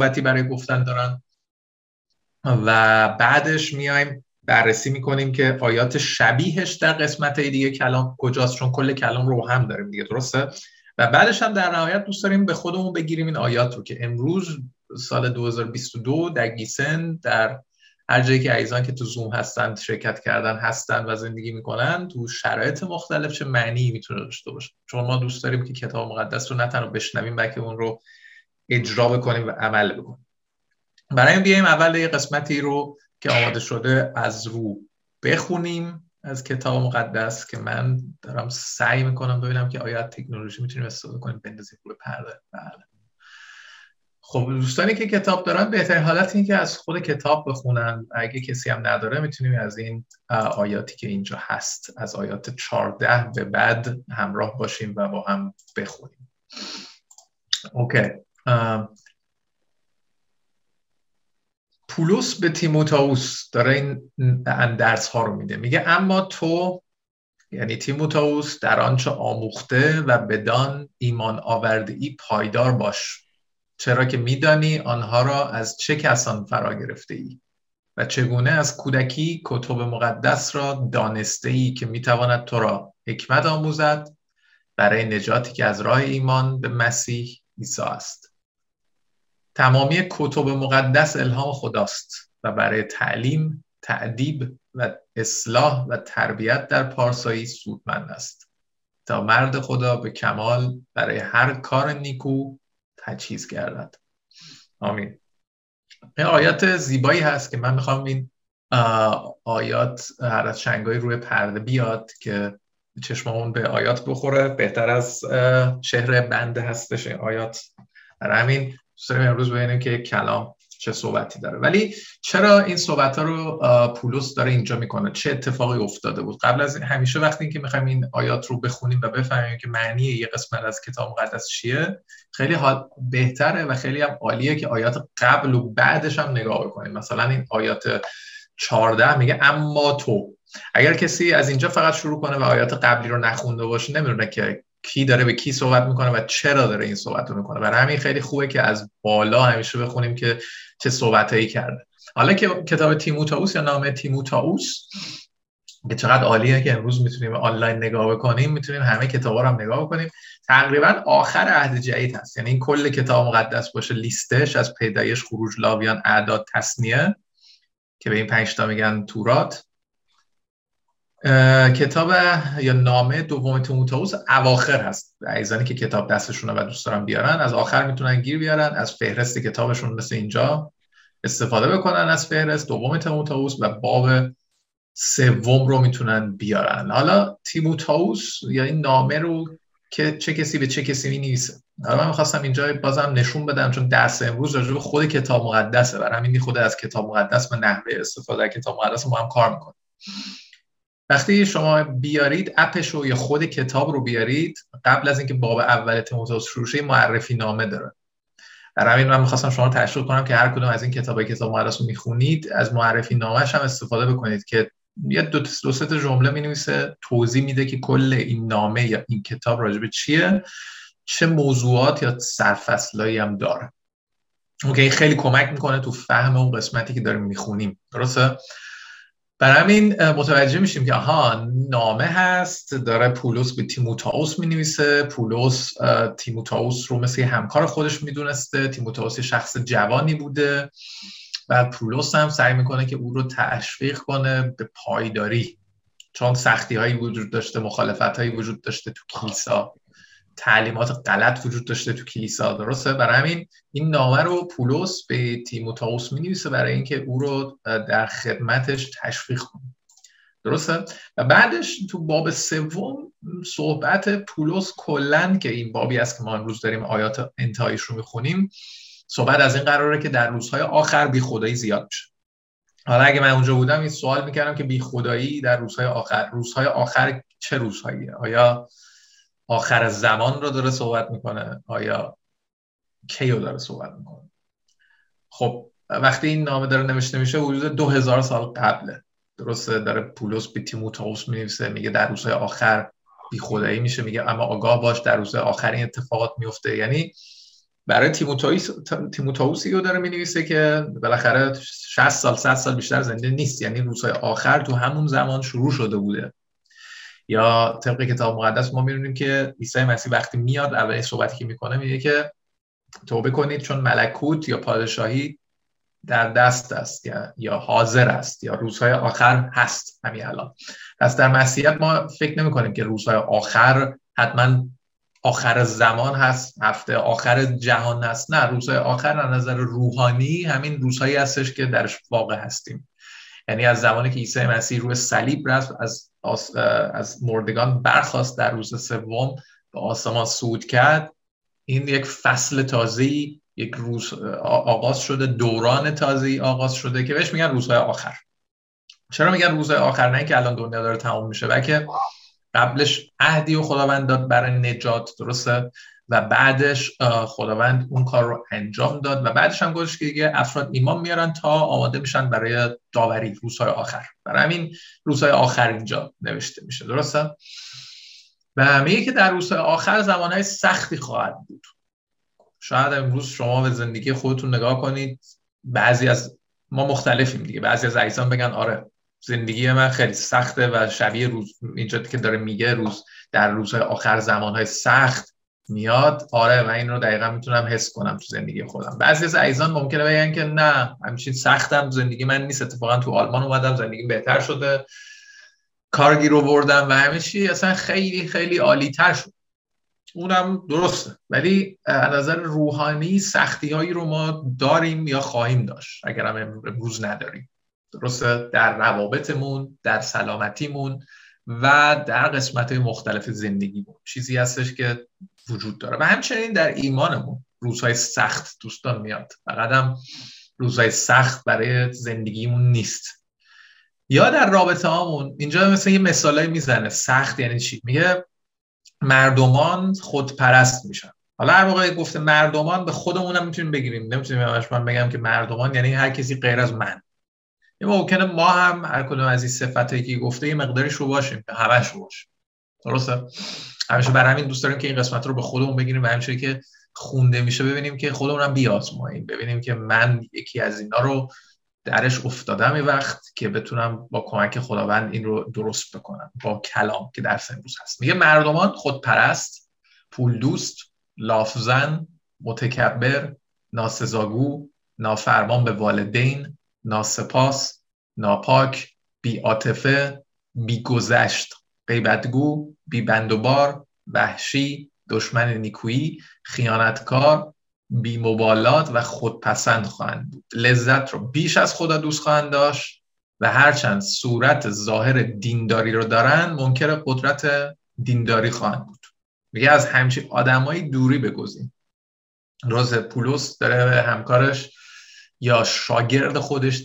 صحبتی برای گفتن دارن و بعدش میایم بررسی میکنیم که آیات شبیهش در قسمت دیگه کلام کجاست، چون کل کلام رو هم داریم دیگه، درسته؟ و بعدش هم در نهایت دوست داریم به خودمون بگیریم این آیات رو که امروز سال 2022 در گیسن، در هر جایی که عزیزان که تو زوم هستن شرکت کردن هستن و زندگی میکنن، تو شرایط مختلف چه معنی میتونه داشته باشه. چون ما دوست داریم که کتاب مقدس رو نه تنها بشنویم بلکه اون رو اجرا بکنیم و عمل بکنیم. برای این بیایم اول یه قسمتی رو که آماده شده از رو بخونیم از کتاب مقدس، که من دارم سعی میکنم ببینم که آیا تکنولوژی میتونیم استفاده کنیم بندازیم روی پرده. بله. خب دوستانی که کتاب دارن بهترین حالت این که از خود کتاب بخونن. اگه کسی هم نداره میتونیم از این آیاتی که اینجا هست، از آیات 14 به بعد همراه باشیم و با هم بخونیم. اوکی. پولس به تیموتائوس داره این اندرس ها رو میده، میگه اما تو، یعنی تیموتائوس، در آنچه آموخته و بدان ایمان آورده ای پایدار باش، چرا که میدانی آنها را از چه کسان فرا گرفته ای و چگونه از کودکی کتب مقدس را دانسته ای که میتواند تو را حکمت آموزد برای نجاتی که از راه ایمان به مسیح عیسی است. تمامی کتب مقدس الهام خداست و برای تعلیم، تأدیب و اصلاح و تربیت در پارسایی سودمند است تا مرد خدا به کمال برای هر کار نیکو تجهیز گردد. آمین. این آیات زیبایی هست که من میخوام این آیات هر از شنگای روی پرده بیاد که چشممون به آیات بخوره، بهتر از چهره بنده هستش این آیات. برای همین سریم امروز ببینیم که کلام چه صحبتی داره. ولی چرا این صحبت‌ها رو پولس داره اینجا میکنه؟ چه اتفاقی افتاده بود؟ قبل از این همیشه وقتی که میخوایم این آیات رو بخونیم و بفهمیم که معنی یه قسمت از کتاب مقدس چیه، خیلی بهتره و خیلی هم عالیه که آیات قبل و بعدش هم نگاه بکنیم. مثلا این آیات 14 میگه اما تو. اگر کسی از اینجا فقط شروع کنه و آیات قبلی رو نخونده باشه نمیدونه که کی داره به کی صحبت میکنه و چرا داره این صحبت رو میکنه. برای همین خیلی خوبه که از بالا همیشه بخونیم که چه صحبتایی کرده. حالا که کتاب تیموتائوس یا نامه تیموتائوس که چقدر عالیه که امروز میتونیم آنلاین نگاه بکنیم، میتونیم همه کتابا رو هم نگاه بکنیم. تقریبا آخر عهد جدید هست، یعنی این کل کتاب مقدس باشه لیستش از پیدایش، خروج، لاویان، اعداد، تثنیه که به این 5 تا میگن تورات. کتاب یا نامه دوم تیموتائوس اواخر هست. عزیزانی که کتاب دستشونه و دوست دارن بیارن از آخر میتونن گیر بیارن، از فهرست کتابشون مثل اینجا استفاده بکنن از فهرست دوم تیموتائوس و باب سوم رو میتونن بیارن. حالا تیموتائوس یا این نامه رو که چه کسی به چه کسی مینویسه، حالا من میخواستم اینجا بازم نشون بدم چون درس امروز راجع به خود کتاب مقدسه، برای همین خود از کتاب مقدس و نحوه استفاده از کتاب مقدس ما هم کار میکنه. وقتی شما بیارید اپشو یا خود کتاب رو بیارید، قبل از اینکه باب اول تیموتائوس شروع شه معرفی نامه داره. در همین من می‌خواستم شما رو تشویق کنم که هر کدوم از این کتابای کتاب مقدس رو می‌خونید از معرفی نامه‌ش هم استفاده بکنید که یه دو سه تا جمله می‌نویسه، توضیح میده که کل این نامه یا این کتاب راجع به چیه، چه موضوعات یا سرفصلایی هم داره. اوکی، خیلی کمک می‌کنه تو فهم اون قسمتی که داریم می‌خونیم، درسته؟ برای همین متوجه میشیم که آها نامه هست، داره پولس به تیموتائوس مینویسه. پولس تیموتائوس رو مثل همکار خودش میدونسته، تیموتائوس شخص جوانی بوده و پولس هم سعی میکنه که او رو تشویق کنه به پایداری، چون سختی هایی وجود داشته، مخالفت هایی وجود داشته تو کلیسا، تعلیمات غلط وجود داشته تو کلیسا، درسته؟ برای همین این نامه رو پولس به تیموتائوس می‌نویسه برای اینکه او رو در خدمتش تشویق کنه، درسته؟ و بعدش تو باب سوم صحبت پولس کلاً، که این بابی است که ما امروز داریم آیات انتهایش رو می‌خونیم، صحبت از این قراره که در روزهای آخر بیخدایی زیاد میشه. حالا اگه من اونجا بودم این سوال می‌کردم که بیخدایی در روزهای آخر چه روزهاییه؟ آیا آخر زمان رو داره صحبت میکنه؟ آیا کیو داره صحبت میکنه؟ خب وقتی این نامه داره نوشته میشه حدود 2000 سال قبله، درسته؟ داره پولس به تیموتائوس مینویسه، میگه در روزهای آخر بیخدایی میشه، میگه اما آگاه باش در روزهای آخر این اتفاقات میفته. یعنی برای تیموتائوسی رو داره می‌نویسه که بالاخره 60 سال 100 سال بیشتر زنده نیست، یعنی روزهای آخر تو همون زمان شروع شده بوده. یا طبق کتاب مقدس ما می‌بینیم که عیسی مسیح وقتی میاد اولین صحبتی که می‌کنه میگه که توبه کنید چون ملکوت یا پادشاهی در دست است، یا حاضر است، یا روزهای آخر هست همین الان. پس در مسیحیت ما فکر نمی‌کنیم که روزهای آخر حتماً آخر زمان هست، هفته آخر جهان هست. نه، روزهای آخر از نظر روحانی همین روزهایی هستش که درش واقع هستیم، یعنی از زمانی که عیسی مسیح روی صلیب رفت، از مردگان برخاست، در روز سوم به آسمان صعود کرد، این یک فصل تازه‌ای، یک روز آغاز شده، دوران تازه‌ای آغاز شده که بهش میگن روزهای آخر. چرا میگن روزهای آخر؟ نه اینکه الان دنیا داره تمام میشه، بلکه قبلش عهدی و خداوند داد برای نجات، درسته؟ و بعدش خداوند اون کار رو انجام داد و بعدش هم گفتش که دیگه افراد ایمان میارن تا آماده میشن برای داوری، روزهای آخر. برای همین روزهای آخر اینجا نوشته میشه، درسته؟ و میگه که در روزهای آخر زمانهای سختی خواهد بود. شاید امروز شما به زندگی خودتون نگاه کنید، بعضی از ما مختلفیم دیگه، بعضی از عزیزان بگن آره زندگی من خیلی سخته و شبیه روز اینجا که داره میگه روز در روزهای آخر زمانهای سخت میاد. آره من این رو دقیقا میتونم حس کنم تو زندگی خودم. بعضی از عزیزان ممکنه بگن که نه همچین سختم زندگی من نیست، اتفاقا تو آلمان اومدم زندگی بهتر شده، کارگیر رو بردم و همه چی اصلا خیلی خیلی عالی تر شد. اونم درسته، ولی از نظر روحانی سختی‌هایی رو ما داریم یا خواهیم داشت اگر هم امروز نداریم، درسته؟ در روابطمون، در سلامتیمون و در قسمت‌های مختلف زندگیمون چیزی هستش که وجود داره و همچنین در ایمانمون روزهای سخت دوستان میاد. فقط هم روزهای سخت برای زندگیمون نیست. یا در رابطه هامون اینجا مثلا یه مثالایی میزنه سخت یعنی چی؟ میگه مردمان خودپرست میشن. حالا هر موقع گفته مردمان به خودمونم میتونیم بگیریم، نمیتونیم همش من بگم که مردمان یعنی هر کسی غیر از من. یه ممکنه ما هم هر کدوم از این صفتایی که گفته یه مقدارش رو باشیم، همش رو باشیم، درسته؟ همیشه برای همین دوست داریم که این قسمت رو به خودمون بگیریم و همینجوری که خونده میشه ببینیم که خودمون هم بیازماییم، ببینیم که من یکی از اینا رو درش افتادم یه وقت که بتونم با کمک خداوند این رو درست بکنم با کلام که درس امروز هست. میگه مردمان خودپرست، پول دوست، لافزن، متکبر، ناسزاگو، نافرمان به والدین، ناسپاس، ناپاک، بی‌عاطفه، بی‌گذشت، غیبتگو، بی‌بندوبار، وحشی، دشمن نیکویی، خیانتکار، بی‌مبالات و خودپسند خواهند بود. لذت رو بیش از خدا دوست خواهند داشت و هرچند صورت ظاهر دینداری رو دارن منکر قدرت دینداری خواهند بود. میگه از همچین آدمایی دوری بگذین. روز پولس داره به همکارش یا شاگرد خودش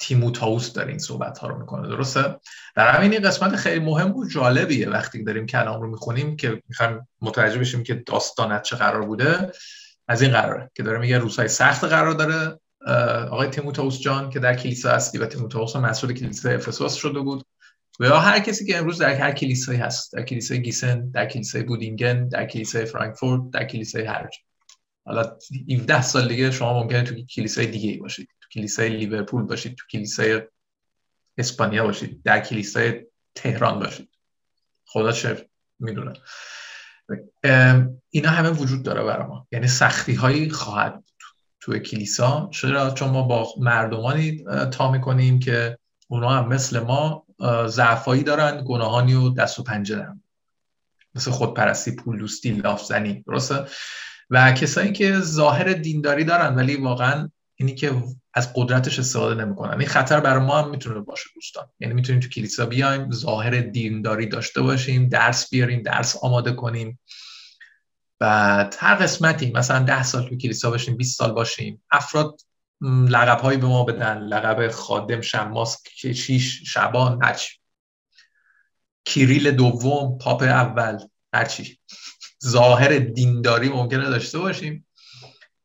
تیموتائوس داره این صحبت ها رو میکنه، درسته؟ در همین این قسمت خیلی مهم و جالبیه وقتی داریم کلام رو میخونیم که میخوایم متوجه بشیم که داستانت چه قرار بوده. از این قراره که داره میگه روزهای سخت قرار داره آقای تیموتائوس جان که در کلیسا هستی و تیموتائوس مسئول کلیسای افسوس شده بود و یا هر کسی که امروز در هر کلیسایی هست، در کلیسای گیسن، در کلیسای بودینگن، در کلیسای فرانکفورت، در کلیسای هرج. حالا 17 سال دیگه شما ممکنه تو کلیسای دیگه‌ای باشید، تو کلیسای لیورپول باشید، تو کلیسای اسپانیا باشید، در کلیسای تهران باشید، خدا چه میدونه. اینا همه وجود داره برای ما، یعنی سختی‌هایی خواهد بود تو کلیسا. چرا؟ چون ما با مردمانی تا می‌کنیم که اونا هم مثل ما ضعفایی دارن، گناهانی و دست و پنجه دارن، مثل خودپرستی، پول دوستی، لافزنی، درسته؟ و کسایی که ظاهر دینداری دارن ولی واقعا اینی که از قدرتش استفاده نمی‌کنن. این خطر برای ما هم میتونه باشه دوستان، یعنی میتونیم تو کلیسا بیایم، ظاهر دینداری داشته باشیم، درس بیاریم، درس آماده کنیم و هر قسمتی مثلا 10 سال تو کلیسا باشیم، 20 سال باشیم، افراد لقب‌هایی به ما بدن، لقب خادم، شماس، کشیش، شبان، هرچی، کیریل دوم، پاپ اول، هرچی. ظاهر دینداری ممکنه داشته باشیم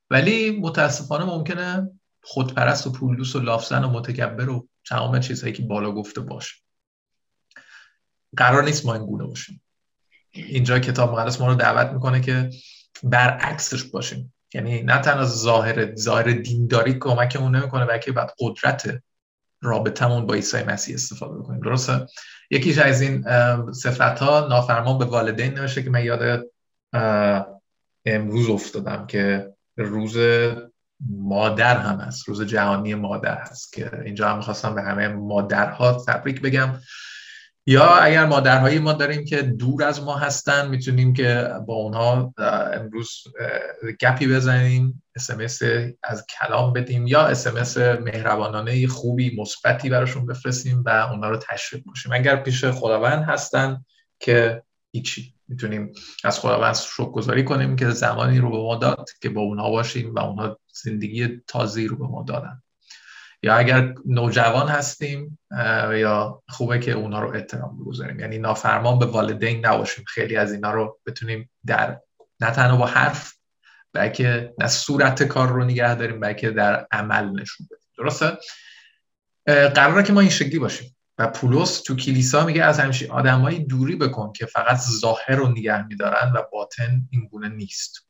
ولی متاسفانه ممکنه خودپرست و پولدوس و لافزن و متکبر و تمام چیزهایی که بالا گفته باشه. قرار نیست ما این گونه باشیم. اینجا کتاب مقدس ما رو دعوت میکنه که برعکسش باشیم. یعنی نه تنها ظاهر دینداری کمکمون نمیکنه، بلکه بعد قدرت رابطمون با عیسی مسیح استفاده بکنیم. درسته؟ یکیش از این صفت‌ها نافرمان به والدین نمیشه که من یاد امروز افتادم که روز مادر هم هست، روز جهانی مادر هست که اینجا هم می‌خواستم به همه مادرها تبریک بگم. یا اگر مادرهایی ما داریم که دور از ما هستن، میتونیم که با اونها امروز گپی بزنیم، SMS از کلام بدیم یا SMS مهربانانه خوبی مثبتی براشون بفرستیم و اونها رو تشویق کنیم. اگر پیش خداوند هستن که هیچی، میتونیم از خداوند شکرگزاری کنیم که زمانی رو به ما داد که با اونها باشیم و اونها زندگی تازه‌ای رو به ما دادن. یا اگر نوجوان هستیم یا خوبه که اونا رو احترام بگذاریم، یعنی نافرمان به والدین نباشیم. خیلی از اینا رو بتونیم در نه تنها با حرف، بلکه نه صورت کار رو نگه داریم، بلکه در عمل نشون بدیم. درسته؟ قراره که ما این شکلی باشیم و پولس تو کلیسا میگه از همچین آدمایی دوری بکن که فقط ظاهر رو نگه میدارن و باطن این گونه نیست.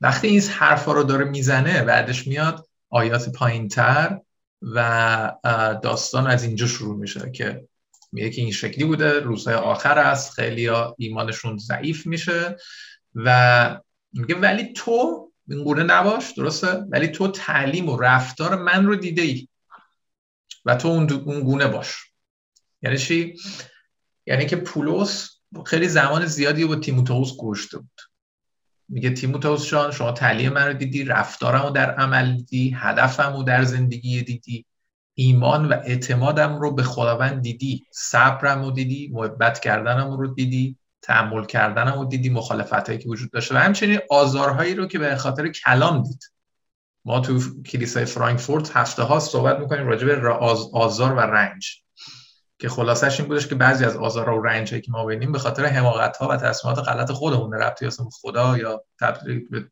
وقتی این حرفا رو داره میزنه، بعدش میاد آیات پایین‌تر و داستان از اینجا شروع میشه که میگه که این شکلی بوده، روزهای آخر است، خیلی‌ها ایمانشون ضعیف میشه و میگه ولی تو اینگونه نباش. درسته؟ ولی تو تعلیم و رفتار من رو دیدی و تو اونگونه باش. یعنی چی؟ یعنی که پولس خیلی زمان زیادی با تیموتائوس گذشته بود. میگه تیموتائوس جان، شما تعلیم من رو دیدی، رفتارم رو در عمل دیدی، هدفم رو در زندگی دیدی، ایمان و اعتمادم رو به خداوند دیدی، صبرم رو دیدی، محبت کردنم رو دیدی، تحمل کردنم رو دیدی، مخالفتایی که وجود داشته و همچنین آزارهایی رو که به خاطر کلام دید. ما تو کلیسای فرانکفورت هفته ها صحبت میکنیم راجع به آزار و رنج که خلاصش این بودش که بعضی از آزارها و رنجایی که ما بینیم به خاطر حماقت‌ها و تصمیمات غلط خودمون، ربطی اصلا به خدا یا تبدیل به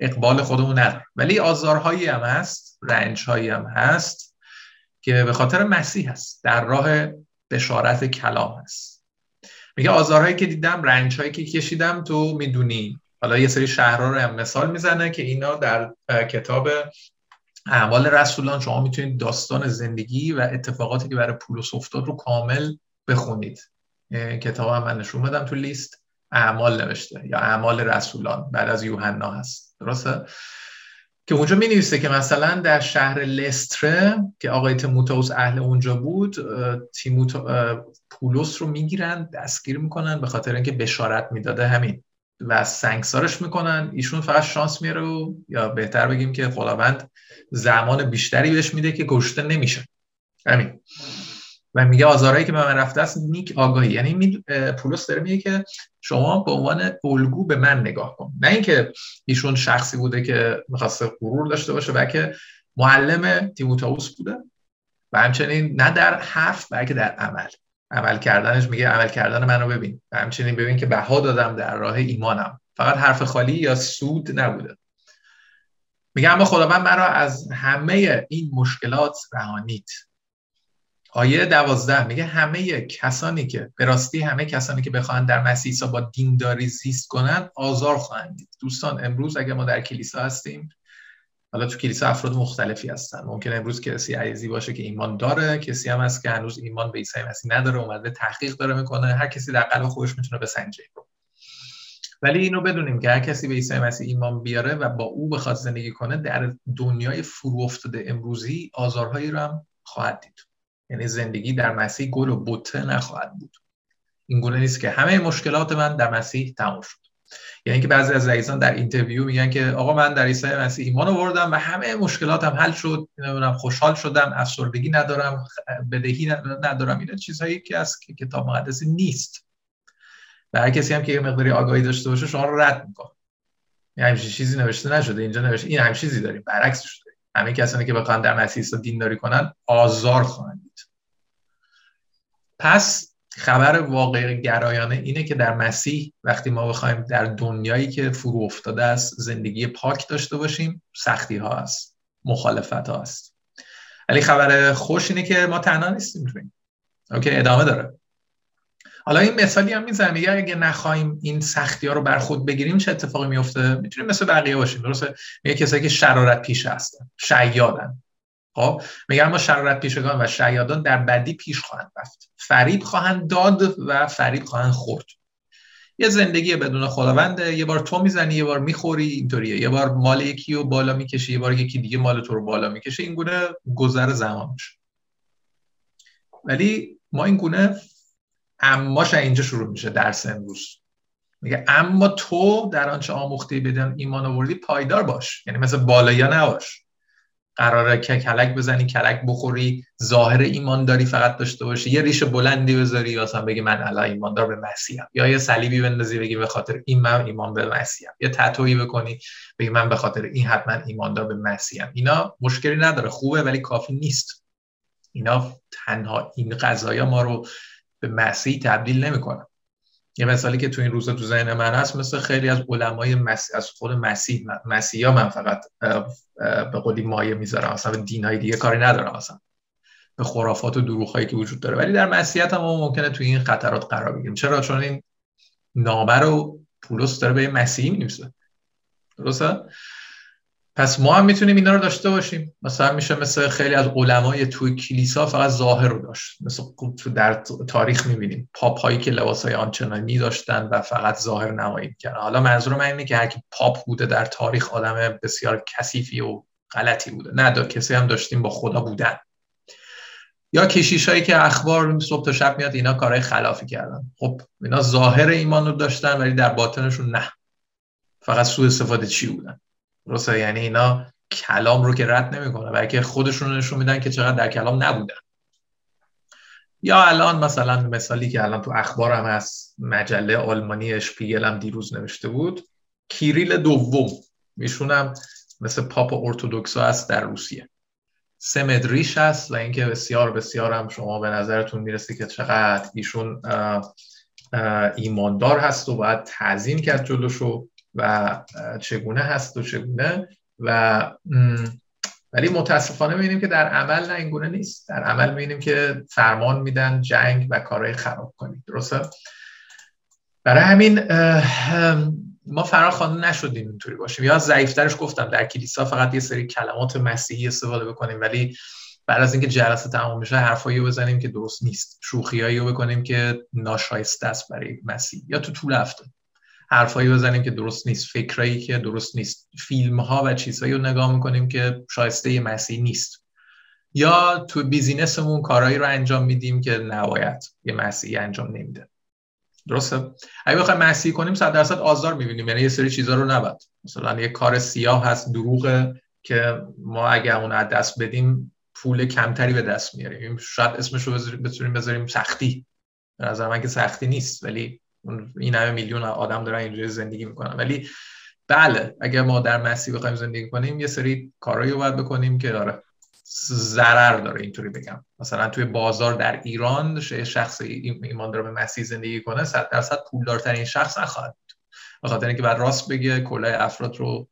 اقبال خودمون نداره. ولی آزارهایی هم هست، رنجهایی هم هست که به خاطر مسیح هست، در راه بشارت کلام هست. میگه آزارهایی که دیدم، رنجهایی که کشیدم تو میدونی. حالا یه سری شهرها رو هم مثال میزنه که اینا در کتاب اعمال رسولان شما میتونید داستان زندگی و اتفاقاتی که برای پولس افتاد رو کامل بخونید. کتاب هم من نشون بدم تو لیست، اعمال نوشته یا اعمال رسولان، بعد از یوحنا هست. درسته؟ که اونجا مینویسه که مثلا در شهر لستره که آقای تیموتائوس اهل اونجا بود، پولس رو میگیرن، دستگیر میکنن به خاطر اینکه بشارت میداده همین و سنگسارش میکنن. ایشون فقط شانس میاره و یا بهتر بگیم که خداوند زمان بیشتری بهش میده که کشته نمیشه، همین. و میگه آزارهایی که به من رفته است نیک آگاهی. یعنی پولس داره میگه که شما به عنوان الگو به من نگاه کن، نه اینکه ایشون شخصی بوده که میخواسته غرور داشته باشه، بلکه معلم تیموتائوس بوده و همچنین نه در حرف بلکه در عمل کردنش. میگه عمل کردن منو ببین و همچنین ببین که بها دادم در راه ایمانم، فقط حرف خالی یا سود نبوده. میگه اما خداوند مرا از همه این مشکلات رهانید. آیه 12 میگه همه کسانی که بخواهند در مسیح عیسی با دینداری زیست کنند آزار خواهند دید. دوستان، امروز اگه ما در کلیسا هستیم، حالا تو کلیسا افراد مختلفی هستن، ممکنه امروز کسی عزیزی باشه که ایمان داره، کسی هم هست که هنوز ایمان به عیسی مسیح نداره، اومده تحقیق داره میکنه. هر کسی در قلب خودش میتونه بسنجه. ولی اینو بدونیم که هر کسی به عیسی مسیح ایمان بیاره و با او بخواد زندگی کنه، در دنیای فرو افتاده امروزی آزارهایی رو هم خواهد دید. یعنی زندگی در مسیح گل و بوته نخواهد بود. این گونه نیست که همه مشکلات من در مسیح تموم شد. یعنی که بعضی از رئیسان در اینترویو میگن که آقا من در عیسی مسیح ایمان آوردم و همه مشکلاتم حل شد، خوشحال شدم، افسردگی ندارم، بدهی ندارم. اینا چیزهایی که از کتاب مقدس نیست. هر کسی هم که یه مقداری آگاهی داشته باشه شما رو رد میکنه. یعنی همچین چیزی نوشته نشده، اینجا نوشته این همچین چیزی داریم، برعکس شده. همه کسانی که بخوان در مسیح عیسی دینداری کنن آزار خواهند دید. پس خبر واقع گرایانه اینه که در مسیح وقتی ما بخوایم در دنیایی که فرو افتاده است زندگی پاک داشته باشیم، سختی ها است، مخالفت ها است. ولی خبر خوش اینه که ما تنها نیستیم. اوکی، ادامه داره. حالا این مثالی هم میزنم، میگه اگه نخواهیم این سختی‌ها رو بر خود بگیریم چه اتفاقی میفته؟ میتونیم مثل بقیه باشیم. درسته؟ میگه کسایی که شرارت پیش هستن، شیادن. خب میگه اما شرارت پیشگان و شیادان در بدی پیش خواهند رفت، فریب خواهند داد و فریب خواهند خورد. یه زندگی بدون خداونده، یه بار تو میزنی، یه بار میخوری، اینطوریه. یه بار مال یکی رو بالا میکشه، یه بار یکی دیگه مال تو رو بالا میکشه. این گونه گذر زمان میشه. ولی ما این گونه اماش اینجا شروع میشه درس امروز. میگه اما تو در آنچه آموختی بدن ایمان آوردی پایدار باش، یعنی مثلا بالایا نباش. قراره که کلک بزنی، کلک بخوری، ظاهر ایمانداری فقط داشته باشی، یه ریش بلندی بذاری واسه بگی من الان ایماندار به مسیحم، یا یه صلیبی بندازی بگی به خاطر این من ایمان به مسیحم، یا تتویی بکنی بگی من به خاطر این حتما ایماندار به مسیحم. اینا مشکلی نداره، خوبه، ولی کافی نیست. اینا تنها این قضایا ما رو به مسیح تبدیل نمیکنه. یه مثالی که تو این روزا تو ذهن من هست، مثل خیلی از علمای مسیح، از خود مسیح، مسیحا، من فقط به قولی مایه میذارم، اصلا به دینای دیگه کاری ندارم، اصلا به خرافات و دروغایی که وجود داره. ولی در مسیحیت هم ممکنه تو این خطرات قرار بگیریم. چرا؟ چون این نامه رو پولس داره به مسیح می‌نویسه. درسته؟ پس ما هم میتونیم اینا رو داشته باشیم. مثلا میشه مثل خیلی از علمای توی کلیسا فقط ظاهر رو داشت. مثل در تاریخ میبینیم پاپ‌هایی که لباسای آنچنانی داشتن و فقط ظاهر نمایی میکردن. حالا منظورم اینه که هر کی پاپ بوده در تاریخ آدم بسیار کثیفی و غلطی بوده. نه، دا کسی هم داشتیم با خدا بودن. یا کشیشایی که اخبار صبح تا شب میاد اینا کارهای خلافی کردن. خب اینا ظاهر ایمان رو داشتن ولی در باطنشون نه. فقط سوء استفاده چی بودن. درسته؟ یعنی اینا کلام رو که رد نمیکنه، بلکه خودشون نشون میدن که چقدر در کلام نبودن. یا الان مثلا مثالی که الان تو اخبار هم هست، مجله آلمانی اشپیگل هم دیروز نوشته بود، کیریل دوم، ایشونم مثل پاپ ارتدوکس هست در روسیه، سمدریش هست و اینکه بسیار بسیار هم شما به نظرتون میرسه که چقدر ایشون ایماندار هست و باید تعظیم کرد جلوشو و چگونه هست و چگونه و ولی متاسفانه می‌بینیم که در عمل نه، این گونه نیست. در عمل می‌بینیم که فرمان میدن جنگ و کارهای خراب کنید. درسته؟ برای همین ما فراخوانده نشدیم اینطوری باشیم. یا ضعیف‌ترش گفتم در کلیسا فقط یه سری کلمات مسیحی استفاده بکنیم ولی بعد از اینکه جلسه تمام میشه حرفایی رو بزنیم که درست نیست، شوخیایی رو بکنیم که ناشایسته است برای مسیح، یا تو طول هفته حرفایی بزنیم که درست نیست، فکرایی که درست نیست، فیلم‌ها و چیزایی رو نگاه می‌کنیم که شایسته مسیح نیست، یا تو بیزینسمون کارهایی رو انجام میدیم که نباید یه مسیحی انجام نمیده. درسته؟ اگه بخوایم مسیح کنیم 100% آزار می‌بینیم، یعنی یه سری چیزا رو نباید. مثلا یه کار سیاه هست، دروغه، که ما اگه اون از دست بدیم پول کمتری به دست میاریم. شاید اسمش رو بذاریم سختی. به نظر من که سختی نیست، ولی این همه میلیون آدم دارن اینجوری زندگی میکنن. ولی بله، اگر ما در مسیح بخوایم زندگی کنیم یه سری کارهایی رو باید بکنیم که داره ضرر داره. اینطوری بگم، مثلا توی بازار در ایران شخص ایماندار به مسیح زندگی کنه 100% پولدارترین شخص نخواهد بود، به خاطر اینکه بعد راست بگه، کلاه افراد رو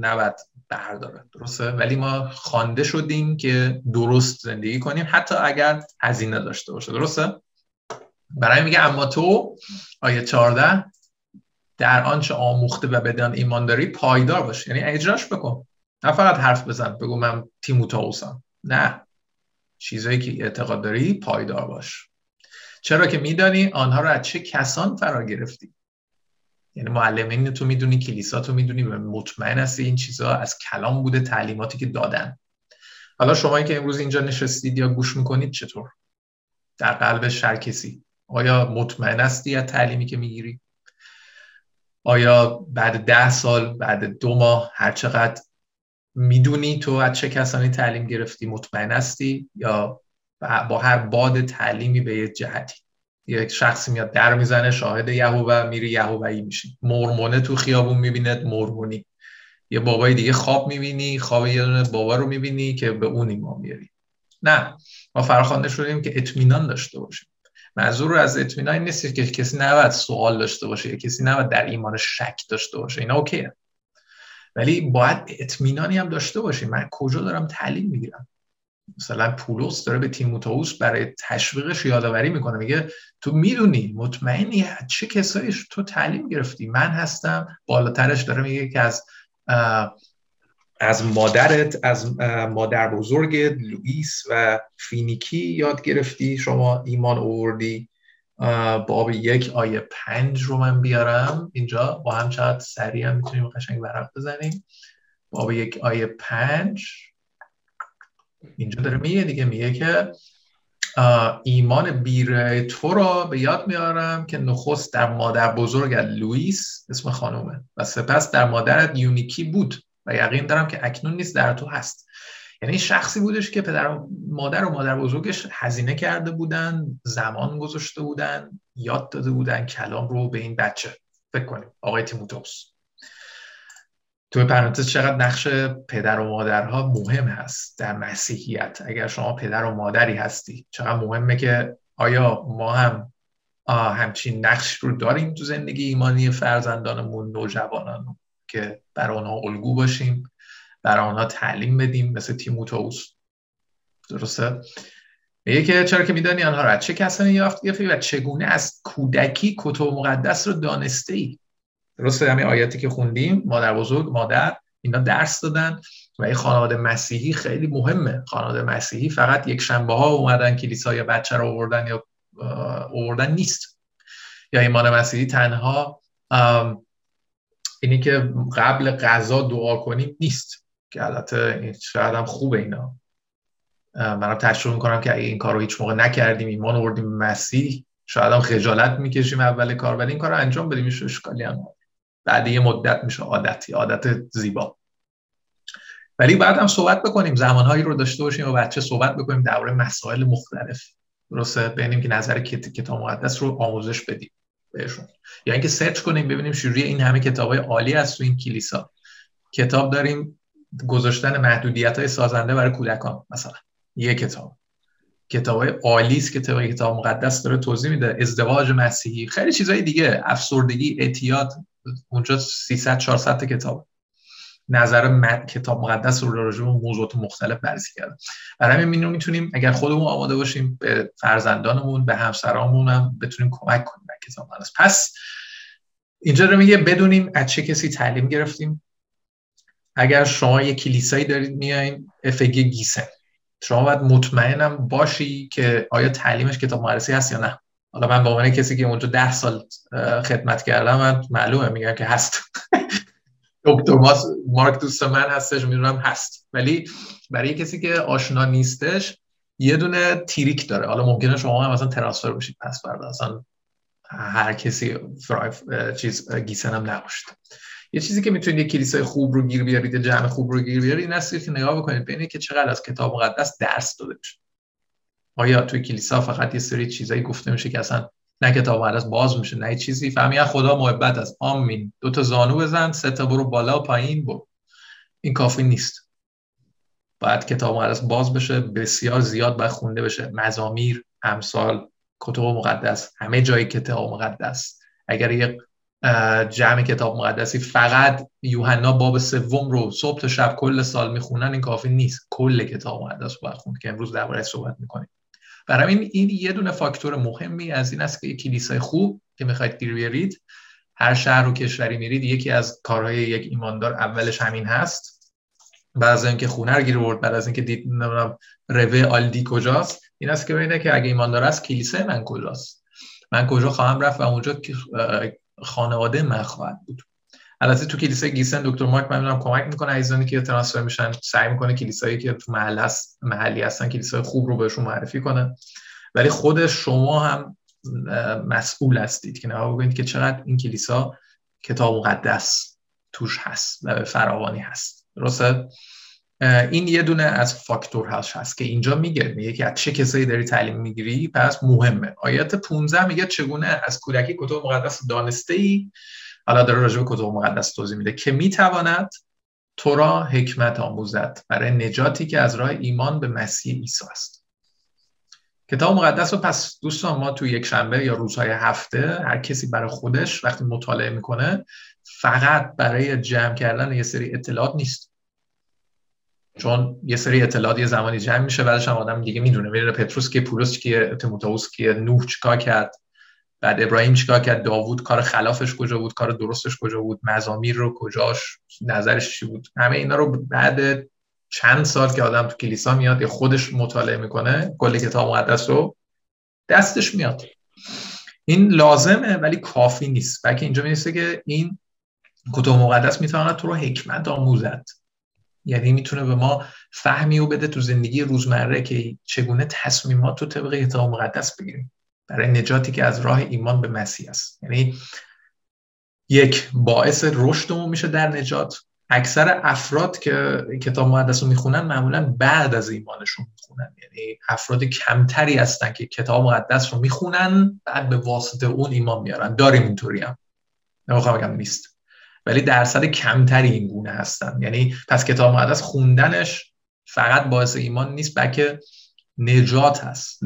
نباید برداره. درسته؟ ولی ما خوانده شدیم که درست زندگی کنیم حتی اگر هزینه داشته باشه. درسته؟ برای میگه اما تو، آیه 14، در آنچه آموخته و بدان ایمان داری پایدار باش. یعنی اجراش بکن، نه فقط حرف بزن بگو من تیموتائوسم. نه، چیزایی که اعتقاد داری پایدار باش، چرا که میدانی آنها رو از چه کسان فرا گرفتی. یعنی معلمین تو میدونی، کلیسا تو میدونی، مطمئن هستی این چیزها از کلام بوده، تعلیماتی که دادن. حالا شمایی که امروز اینجا نشستید یا گوش میکنید چطور؟ در قلب شرکسی آیا مطمئن هستی از تعلیمی که میگیری؟ آیا بعد 10 سال، بعد 2 ماه، هر چقدر میدونی تو از چه کسانی تعلیم گرفتی مطمئن هستی؟ یا با هر باد تعلیمی به یه جهتی، یک شخصی میاد در میزنه شاهد یهوه، میری یهوه‌ای میشی، مرمونه تو خیابون میبیند مرمونی، یه بابای دیگه خواب میبینی، خواب یه دونه بابا رو میبینی که به اون ایمان میاری. نه، ما فراخوانده شدیم که اطمینان داشته باشیم. منظور از اطمینان این نیست که کسی نباید سوال داشته باشه یا کسی نباید در ایمان شک داشته باشه، اینا اوکیه، ولی باید اطمینانی هم داشته باشیم من کجا دارم تعلیم میگیرم، مثلا پولس داره به تیموتائوس برای تشویقش یادآوری میکنه، میگه تو میدونی، مطمئنی چه کسایی تو تعلیم گرفتی، من هستم. بالاترش داره میگه که از مادرت، از مادر بزرگت لوئیس و فینیکی یاد گرفتی، شما ایمان آوردی. باب 1 آیه 5 رو من بیارم اینجا، با هم چقدر سریع هم میتونیم قشنگ ورق بزنیم. باب 1 آیه 5 اینجا داره میگه دیگه، میگه که ایمان بیره تو را به یاد میارم که نخست در مادر بزرگت لوئیس، اسم خانومه، و سپس در مادرت یونیکی بود و یقین دارم که اکنون نیست در تو هست. یعنی شخصی بودش که پدر و مادر بزرگش هزینه کرده بودن، زمان گذاشته بودن، یاد داده بودن کلام رو به این بچه. فکر کنیم آقای تیموتائوس. تو پرانتز چقدر نقش پدر و مادرها مهم هست در مسیحیت. اگر شما پدر و مادری هستی، چقدر مهمه که آیا ما هم همچین نقش رو داریم تو زندگی ایمانی فرزندانمون، نوجوانانمون، که برای آنها الگو باشیم، برای آنها تعلیم بدیم، مثل تیموتائوس. درسته؟ میگه که چرا که میدانی آنها را چه کسانی یافت گرفتی و چگونه از کودکی کتب مقدس رو دانستی. درسته؟ همین آیاتی که خوندیم، مادر بزرگ، مادر، اینا درس دادن. و این خانواده مسیحی خیلی مهمه. خانواده مسیحی فقط یک شنبه ها اومدن کلیسا یا بچه رو آوردن یا آوردن نیست. یا ایمان مسیحی تنها اینی که قبل غذا دعا کنیم نیست، که البته شاید هم خوبه. اینا منم تشکر میکنم که اگه این کار رو هیچ موقع نکردیم، ایمان آوردیم مسیح، شاید هم خجالت میکشیم اول کار، ولی این کار رو انجام بدیم، میشه اشکالی هم بعد یه مدت میشه عادتی، عادت زیبا. ولی بعد هم صحبت بکنیم، زمانهایی رو داشته باشیم و بچه صحبت بکنیم درباره مسائل مختلف. درسته؟ ببینیم که نظر کتاب مقدس رو آموزش بدیم بهشون، یا اینکه سرچ کنیم ببینیم شروع این همه کتابای عالی هست تو این کلیسا. کتاب داریم، گذاشتن محدودیت‌های سازنده برای کودکان، مثلا یک کتاب، کتابای عالی است که کتاب مقدس داره توضیح میده، ازدواج مسیحی، خیلی چیزای دیگه، افسردگی، اعتیاد، اونجا 300 400 کتاب نظر کتاب مقدس رو راجع به موضوعات مختلف بررسی کرده. برای همین میتونیم اگر خودمون آماده باشیم به فرزندانمون، به همسرامون هم بتونیم کمک کنیم به کتاب مقدس. پس اینجا رو میگه بدونیم از چه کسی تعلیم گرفتیم. اگر شما یک کلیسایی دارید میایین افگی گیسن، شما باید مطمئنم باشی که آیا تعلیمش کتاب مقدسی هست یا نه. حالا من به عنوان کسی که اونجا 10 سال خدمت کردم، من معلومه میگم که هست. دکتر مارک دوست من هستش، میدونم هست. ولی برای کسی که آشنا نیستش، یه دونه تریک داره. حالا ممکنه شما هم مثلا ترانسفر بشید، پس فردا مثلا هر کسی چیز گیسن هم نباشید. یه چیزی که میتونید یک کلیسای خوب رو گیر بیارید، جمع خوب رو گیر بیارید، این است که نگاه بکنید ببینید که چقدر از کتاب مقدس درس داده میشه. آیا توی کلیسا فقط یه سری چیزایی گفته میشه که اصلا نه کتاب مقدس باز میشه نه چیزی؟ فهمیدن خدا محبت است، آمین، 2 زانو بزن، 3 برو بالا و پایین برو، این کافی نیست. باید کتاب مقدس باز بشه، بسیار زیاد باید خونده بشه، مزامیر، امثال، کتب مقدس، همه جای کتاب مقدس. اگر یک جمع کتاب مقدسی فقط یوحنا باب 3 رو صبح تا شب کل سال میخونن، این کافی نیست. کل کتاب مقدس باید خوند که امروز درباره‌اش صحبت میکنیم. برای این یه دونه فاکتور مهمی از این است که یک کلیسای خوب که میخواید گیر بیارید، هر شهر و کشوری میرید، یکی از کارهای یک ایماندار اولش همین هست. بعد از اینکه خونه رو گیر آورد، بعد از اینکه دید نمیدونم روه آلدی کجاست، این است که ببینه که اگه ایماندار است کلیسای من کجاست، من کجا خواهم رفت و اونجا خانواده من خواهد بود. البته تو کلیسای گیسن دکتر مارک من میدونم کمک میکنه، عزیزانی که ترانسفر میشن سعی میکنه کلیسایی که تو محلی هستن کلیسای خوب رو بهشون معرفی کنه. ولی خود شما هم مسئول هستید که نگاه بکنید که چقدر این کلیسا کتاب مقدس توش هست و به فراوانی هست. درسته؟ این یه دونه از فاکتورهاش هست که اینجا میگه که از چه کسایی داری تعلیم میگیری، پس مهمه. آیات 15 میگه چگونه از کودکی کتاب مقدس دانسته‌ای. حالا داره راجع به کتاب مقدس توضیح میده که میتواند تو را حکمت آموزد برای نجاتی که از راه ایمان به مسیح عیسی است. کتاب مقدس رو پس دوستان ما تو یک شنبه یا روزهای هفته هر کسی برای خودش وقتی مطالعه میکنه، فقط برای جمع کردن یه سری اطلاعات نیست. چون یه سری اطلاعات یه زمانی جمع میشه، بعدش هم آدم دیگه میدونه، میره پطرس که پولس که تیموتائوس که نوح چیکار کرد، بعد ابراهیم چیکار کرد، داوود کار خلافش کجا بود، کار درستش کجا بود، مزامیر رو کجاش، نظرش چی بود. همه اینا رو بعد چند سال که آدم تو کلیسا میاد خودش مطالعه میکنه کل کتاب مقدس رو، دستش میاد. این لازمه ولی کافی نیست. بلکه اینجا میگه که این کتاب مقدس میتواند تو رو حکمت آموزد، یعنی میتونه به ما فهمی رو بده تو زندگی روزمره که چگونه تصمیمات رو طبق کتاب مقدس بگیریم برای نجاتی که از راه ایمان به مسیح است. یعنی یک، باعث رشدمون میشه در نجات. اکثر افراد که کتاب مقدس رو میخونن معمولا بعد از ایمانشون میخونن، یعنی افراد کمتری هستن که کتاب مقدس رو میخونن بعد به واسطه اون ایمان میارن. داریم اینطوری، هم نمیخوام بگم نیست، ولی درصد کمتری این گونه هستن. یعنی پس کتاب مقدس خوندنش فقط باعث ایمان نیست، بلکه نجات هست،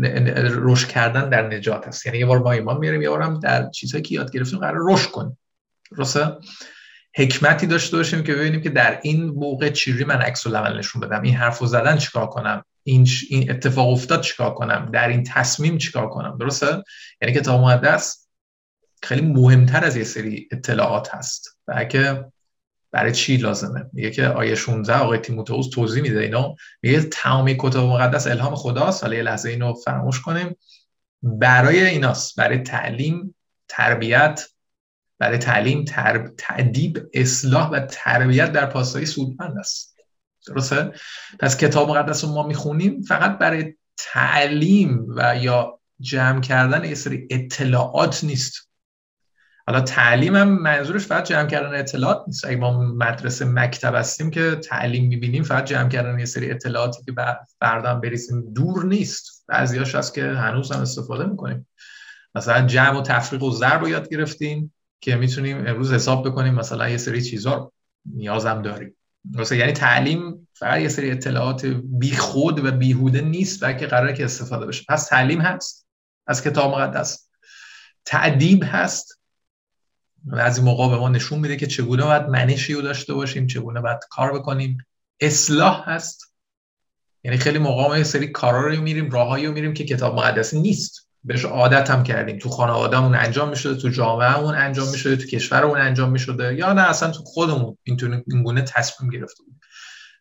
رشد کردن در نجات هست. یعنی یه بار با ایمان میاریم، یه بار هم در چیزهایی که یاد گرفتیم قرار رشد کنیم. درسته؟ حکمتی داشته باشیم که ببینیم که در این موقع چجوری من عکس العمل نشون بدم، این حرفو زدن چیکار کنم، این اتفاق افتاد چیکار کنم، در این تصمیم چیکار کنم. درسته؟ یعنی کتاب مقدس خیلی مهمتر از یه سری اطلاعات هست. بلکه برای چی لازمه؟ میگه که آیه 16 آقای تیموتائوس توضیح میده اینو، میگه تمامی کتاب مقدس الهام خداست. حالا یه لحظه اینو فراموش کنیم. برای ایناست، برای تعلیم، تربیت، برای تعلیم، تأدیب، اصلاح و تربیت در پاسداری سودمند است. درسته؟ پس کتاب مقدس رو ما میخونیم فقط برای تعلیم و یا جمع کردن یه سری اطلاعات نیست. حالا تعلیم هم منظورش فقط جمع کردن اطلاعات نیست. اگه ما مدرسه مکتب هستیم که تعلیم میبینیم، فقط جمع کردن یه سری اطلاعاتی که بردم بریزیم دور نیست. بعضیاش هست که هنوز هم استفاده میکنیم. مثلا جمع و تفریق و ضرب رو یاد گرفتیم که میتونیم امروز حساب بکنیم مثلا یه سری چیزا رو نیازم داریم. مثلا یعنی تعلیم فقط یه سری اطلاعات بیخود و بیهوده نیست، بلکه قراره که استفاده بشه. پس تعلیم هست از کتاب مقدس، تأدیب هست و از این موقع به ما نشون میده که چگونه باید منشی رو داشته باشیم، چگونه باید کار بکنیم. اصلاح هست، یعنی خیلی موقع یه سری کارا رو میریم، راهایی رو میریم که کتاب مقدس نیست، بهش عادت هم کردیم، تو خانواده‌مون انجام می‌شده، تو جامعه‌مون انجام می‌شده، تو کشورمون انجام می‌شده، یا نه اصلا تو خودمون این گونه تصمیم گرفته بود.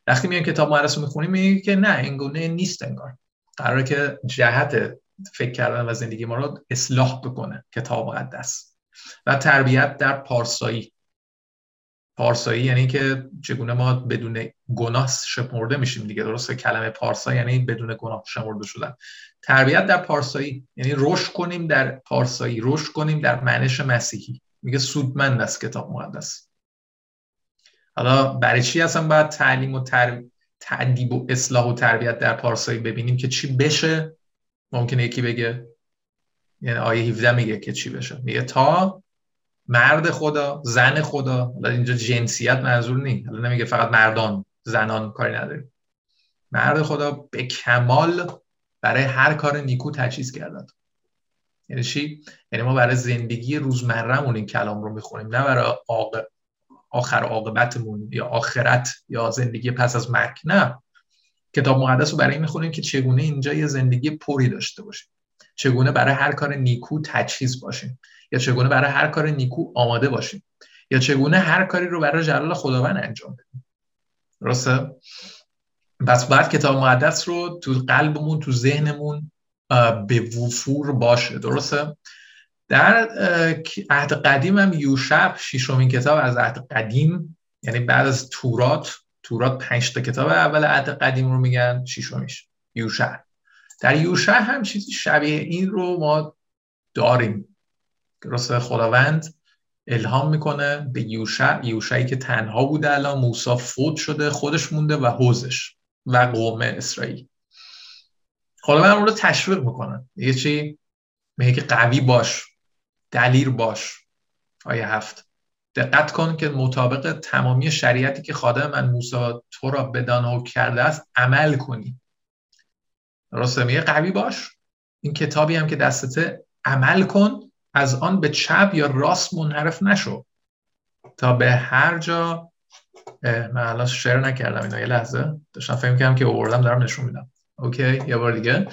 وقتی میایم کتاب مقدس رو می‌خونیم میگه که نه، این گونه نیست، انگار قراره که جهت فکر کردن و زندگی ما رو اصلاح بکنه کتاب مقدس. و تربیت در پارسایی. پارسایی یعنی که چگونه ما بدون گناه شمرده میشیم دیگه. درسته؟ کلمه پارسا یعنی بدون گناه شمرده شدن. تربیت در پارسایی یعنی رشد کنیم در پارسایی، رشد کنیم در منش مسیحی. میگه سودمند است کتاب مقدس. حالا برای چی اصلا باید تعلیم و تأدیب و اصلاح و تربیت در پارسایی ببینیم که چی بشه؟ ممکنه یکی بگه، یعنی آیه 17 میگه که چی بشه. میگه تا مرد خدا، زن خدا. اینجا جنسیت منظور نیست، حالا نمیگه فقط مردان، زنان کاری نداره. مرد خدا به کمال برای هر کار نیکو تجهیز کرده. یعنی چی؟ یعنی ما برای زندگی روزمره‌مون این کلام رو میخونیم، نه برای آخر عاقبتمون یا آخرت یا زندگی پس از مرگ. نه، کتاب مقدس رو برای این میخونیم که چگونه اینجا یه زندگی پری داشته باشیم، چگونه برای هر کار نیکو تجهیز باشیم، یا چگونه برای هر کار نیکو آماده باشیم، یا چگونه هر کاری رو برای جلال خداوند انجام بدیم. درسته؟ پس باید کتاب مقدس رو تو قلبمون، تو ذهنمون به وفور باشه. درسته؟ در عهد قدیم هم یوشع، ششمین کتاب از عهد قدیم، یعنی بعد از تورات 5 تا کتاب اول عهد قدیم رو میگن ششمیش یوشع. در یوشع هم چیزی شبیه این رو ما داریم. درسته؟ خداوند الهام میکنه به یوشعی که تنها بوده، الان موسی فوت شده، خودش مونده و حوزش و قوم اسرائیل. خداوند اون رو تشویق میکنه. یه چی؟ میگه که قوی باش، دلیر باش. آیه 7. دقت کن که مطابق تمامی شریعتی که خادم من موسی تو را بدان حکم کرده است عمل کنی. درسته؟ میگه قوی باش، این کتابی هم که دستته عمل کن، از آن به چپ یا راست منحرف نشو تا به هر جا من الان شیر نکردم اینو، یه لحظه داشتم فکر می‌کردم که آوردم دارم نشون میدم. اوکی، یه بار دیگه.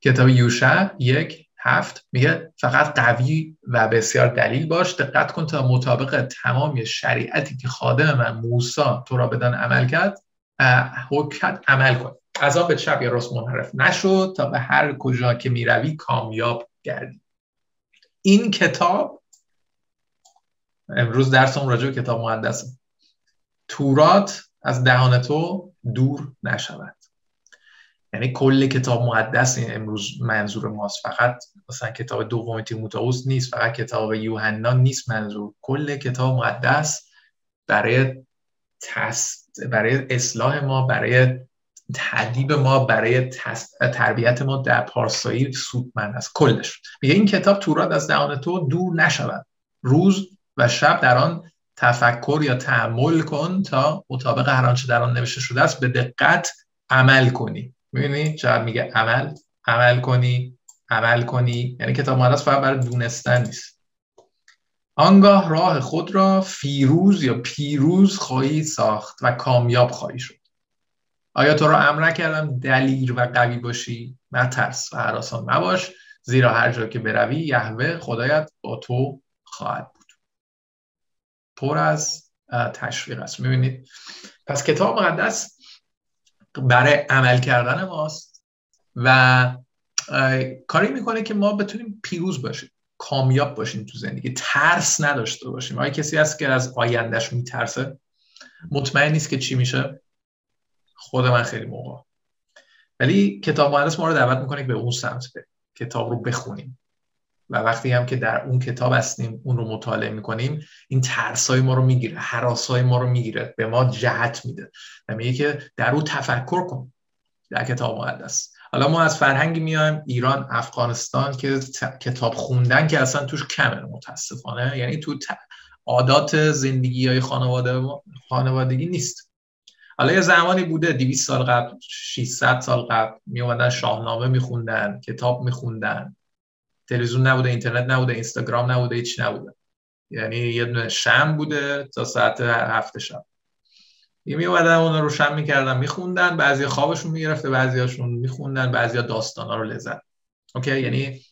کتاب یوشع 1:7 میگه فقط قوی و بسیار دلیل باش، دقت کن تا مطابق تمام شریعتی که خادم من موسی تو را بدان عمل کرد حکمت عمل کن. از آن به چپ یا راست منحرف نشو تا به هر کجا که میروی کامیاب گردی. این کتاب امروز درسم راجع به کتاب مقدسه. تورات از دهان تو دور نشود. یعنی کل کتاب مقدس امروز منظور ماست، فقط مثلا کتاب دوم تیموتائوس نیست، فقط کتاب یوحنا نیست منظور. کل کتاب مقدس برای اصلاح ما، برای تعذیب ما، برای تربیت ما در پارسایی سودمند است کلش. میگه این کتاب تورات از دهان تو دور نشود، روز و شب در آن تفکر یا تأمل کن تا مطابق هر آنچه در آن نوشته شده است به دقت عمل کنی. می‌بینی چقدر میگه عمل کنی، یعنی کتاب مقدس فقط برای دونستن نیست. آنگاه راه خود را پیروز خواهی ساخت و کامیاب خواهی شد. آیا تو را امر نکردم دلیر و قوی باشی؟ مترس و هراسان مباش، زیرا هر جا که بروی یهوه خدایت با تو خواهد بود. پر از تشویق است. می‌بینید؟ پس کتاب مقدس برای عمل کردن ماست و کاری میکنه که ما بتونیم پیروز باشیم، کامیاب باشیم تو زندگی، ترس نداشته باشیم. آیا کسی هست که از آیندهش میترسه؟ مطمئن نیست که چی میشه؟ خود من خیلی موقع. ولی کتاب مقدس ما رو دعوت میکنه که به اون سمت بریم، کتاب رو بخونیم و وقتی هم که در اون کتاب هستیم، اون رو مطالعه میکنیم، این ترسای ما رو میگیره، هراسای ما رو میگیره، به ما جهت میده و میگه که در اون تفکر کن، در کتاب مقدس. حالا ما از فرهنگی میایم ایران، افغانستان که کتاب خوندن که اصلا توش کمه متاسفانه، یعنی تو عادات زندگی های خانوادگی نیست. حالا یه زمانی بوده 200 سال قبل، 600 سال قبل میومدن شاهنامه میخوندن، کتاب میخوندن، تلویزیون نبوده، اینترنت نبوده، اینستاگرام نبوده، هیچ نبوده. یعنی یه دونه شمع بوده تا ساعت 7 شب. میومدن اونا رو شمع می‌کردن، می‌خوندن، بعضیا خوابشون می‌گرفته، بعضیاشون می‌خوندن، بعضیا داستانا رو لذت. اوکی، یعنی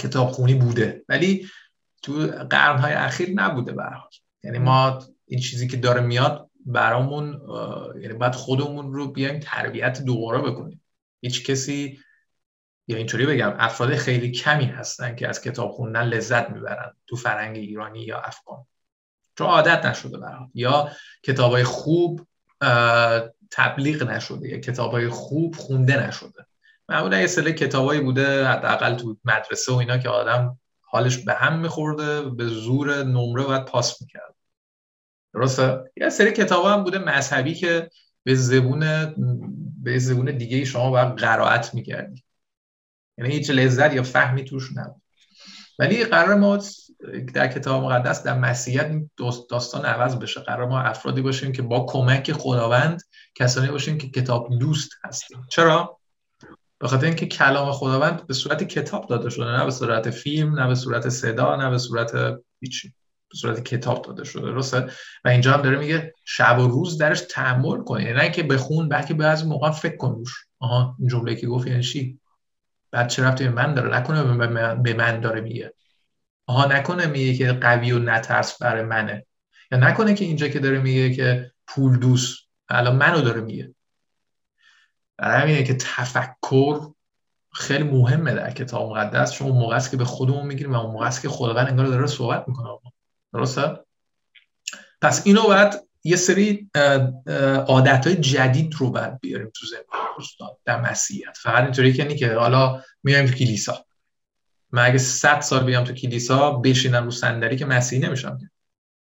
کتابخونی بوده، ولی تو قرن‌های اخیر نبوده به هر حال. یعنی ما این چیزی که داره میاد برامون، یعنی باید خودمون رو بیایم تربیت دوباره بکنیم. هیچ کسی، یا اینطوری بگم، افراد خیلی کمی هستن که از کتاب خوندن لذت میبرن تو فرهنگ ایرانی یا افغان، چون عادت نشده برام، یا کتابای خوب تبلیغ نشده، یا کتابای خوب خونده نشده. معمولا یه سری کتابایی بوده حداقل تو مدرسه و اینا که آدم حالش به هم میخورده، به زور نمره باید پاس میکرد. درسته؟ یه سری کتابا هم بوده مذهبی که به زبون دیگه شما باید قرائت میکردی، یعنی هیچ لذت یا فهمی توش نبود. ولی قرار ما در کتاب مقدس، در مسیحیت، داستان عوض بشه. قرار ما افرادی باشیم که با کمک خداوند کسانی باشیم که کتاب دوست هستیم. چرا؟ به خاطر اینکه کلام خداوند به صورت کتاب داده شده، نه به صورت فیلم، نه به صورت صدا، نه به صورت هیچی، به صورت کتاب داده شده. درسته؟ و اینجا هم داره میگه شب و روز درش تأمل کن، یعنی نه که بخون، بلکه بعضی موقع فکر کن روش. آها، این جمله که گفت یعنی چی؟ بعد چه رفتی به من داره؟ نکنه به من داره میگه. آها، نکنه میگه که قوی و نترس برای منه، یا نکنه که اینجا که داره میگه که پول دوست، الان منو داره میگه. برای همینه که تفکر خیلی مهمه در کتاب مقدس، چون اون موقع است که به خودمون میگیریم و اون موقع است که خداوند انگار داره صحبت میکنه. درسته؟ پس اینو باید یه سری عادت‌های جدید رو باید بیاریم تو زندگی در مسیحیت. فقط اینطوری که نیکه حالا میایم تو کلیسا. من اگه 100 سال بیام تو کلیسا بشینم رو صندلی که مسیحی نمیشم.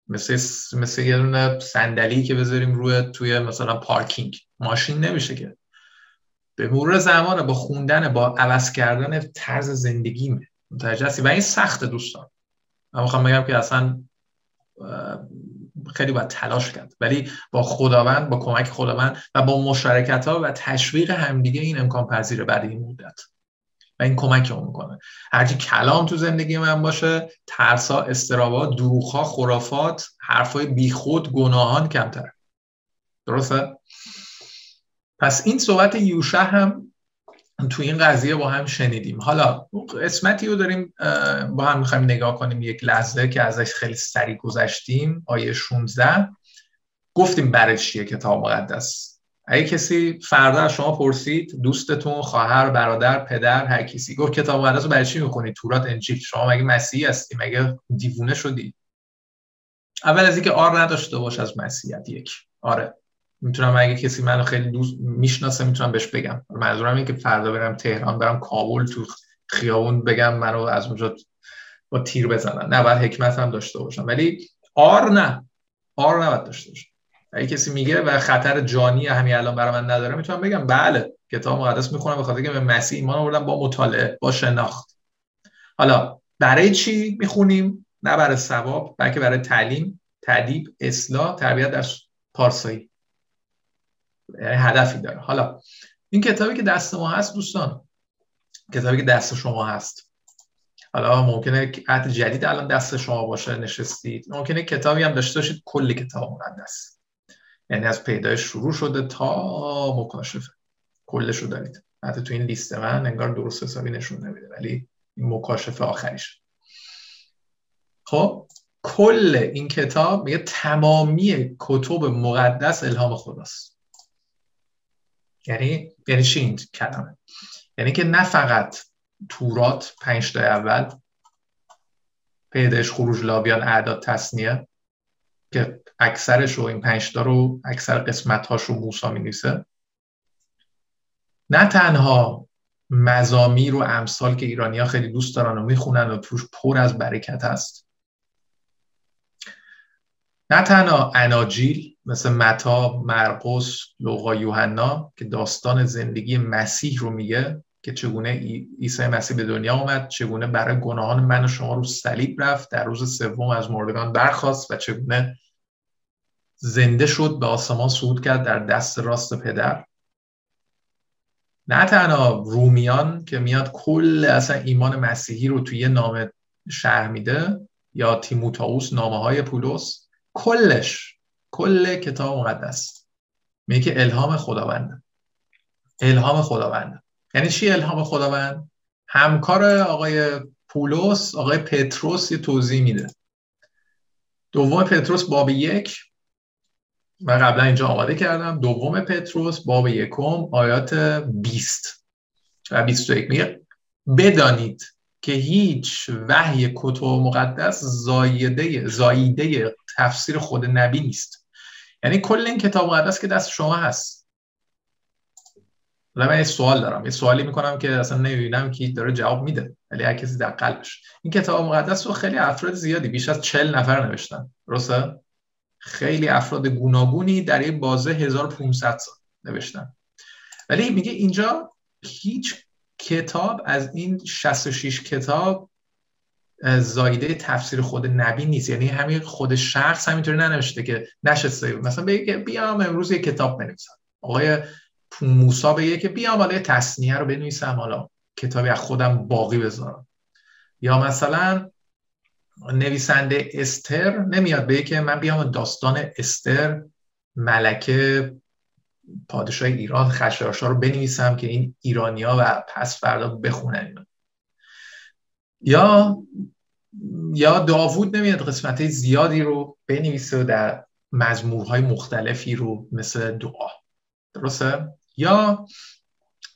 مثل یه دونه صندلی که بذاریم توی مثلا پارکینگ، ماشین نمیشه که. به مرور زمان با خوندن، با عوض کردن طرز زندگیمه متوجه هستی. و این سخته دوستان. من میخوام بگم که اصلا خیلی باید تلاش کرد، ولی با خداوند، با کمک خداوند و با مشارکت‌ها و تشویق همدیگه این امکان پذیره بعد این مدت، و این کمک رو میکنه. هرچی کلام تو زندگی من باشه، ترسا، استرابا، دروغ‌ها، خرافات، حرفای بیخود، گناهان کمتر. درسته؟ پس این صحبت یوشع هم تو این قضیه با هم شنیدیم. حالا قسمتی رو داریم با هم میخوایم نگاه کنیم یک لحظه که ازش خیلی سریع گذشتیم. آیه 16 گفتیم برای چیه کتاب مقدس. اگه کسی فردا از شما پرسید دوستتون، خواهر، برادر، پدر، هر کسی، گفت کتاب مقدس رو برای چی میخونید؟ تورات، انجیل، شما مگه مسیحی هستی؟ مگه دیوونه شدی؟ اول از اینکه آر نداشته باش از مسیحیت. یک، آره میتونم اگه کسی منو خیلی دوست میشناسه میتونم بهش بگم. منظورم اینه که فردا برم تهران، برم کابل، تو خیابون بگم منو از اونجا با تیر بزنن. نه، باید حکمت هم داشته باشم، ولی آر نه، آر نباید داشته باشم. اگه کسی میگه و خطر جانی همین الان برای من نداره، میتونم بگم بله کتاب مقدس میخونم به خاطر اینکه به مسیح ایمان آوردم با مطالعه، با شناخت. حالا برای چی میخونیم؟ نه برای ثواب، بلکه برای تعلیم، تدریب، اصلاح، تربیت در پارسایی. یعنی هدفی داره. حالا این کتابی که دست ما هست دوستان، کتابی که دست شما هست، حالا ممکنه عهد جدید الان دست شما باشه، نشستید، ممکنه کتابی هم داشته باشید کل کتاب مقدس، یعنی از پیدایش شروع شده تا مکاشفه کلش رو دارید. حتی تو این لیست من انگار درست حسابی نشون نمیده، ولی این مکاشفه آخریش. خب کل این کتاب میگه تمامی کتب مقدس الهام خداست. یعنی چی این کلمه؟ یعنی که نه فقط تورات 5 تا اول، پیدایش، خروج، لاویان، اعداد، تثنیه که اکثرش رو، این 5 تا رو، اکثر قسمت‌هاش رو موسی می‌نویسه، نه تنها مزامیر و امثال که ایرانی‌ها خیلی دوست دارن و میخونن و توش پر از برکت هست، نه تنها اناجیل مثل متی، مرقس، لوقا، یوحنا که داستان زندگی مسیح رو میگه که چگونه عیسی مسیح به دنیا آمد، چگونه برای گناهان من و شما رو صلیب رفت، در روز سوم از مردگان برخاست و چگونه زنده شد، به آسمان صعود کرد در دست راست پدر. نه تنها رومیان که میاد کل اصلا ایمان مسیحی رو توی نامه شرح میده، یا تیموتائوس، نامه‌های پولس، کل کتاب مقدس میگه که الهام خداونده. الهام خداونده یعنی چی؟ الهام خداوند همکار آقای پولس، آقای پطرس یه توضیح میده. دوم پطرس باب 1، من قبلا اینجا آماده کردم، دوم پطرس باب 1 آیات 20 و 21 میگه بدانید که هیچ وحی کتب مقدس زاییده تفسیر خود نبی نیست. یعنی کل این کتاب مقدس که دست شما هست. من یه سوال دارم، یه سوالی میکنم که اصلا نمیبینم کی داره جواب میده، ولی هر کسی در قلبش. این کتاب مقدس رو خیلی افراد زیادی، بیش از 40 نفر نوشتن، درسته؟ خیلی افراد گوناگونی در این بازه 1500 سال نوشتن، ولی میگه اینجا هیچ کتاب از این 66 کتاب زایده تفسیر خود نبی نیست. یعنی همین خود شخص همینطوری ننوشته که نشسته مثلا بگه بیام امروز یک کتاب بنویسم. آقای موسی بگه که بیام حالا تثنیه رو بنویسم، حالا کتابی از خودم باقی بذارم. یا مثلا نویسنده استر نمیاد بگه که من بیام داستان استر ملکه پادشاه ایران خشایارشا رو بنویسم که این ایرانی‌ها و پس فردا بخونن. یا داوود نمیاد قسمت زیادی رو بنویسه در مزمورهای مختلفی رو مثل دعا، درسته؟ یا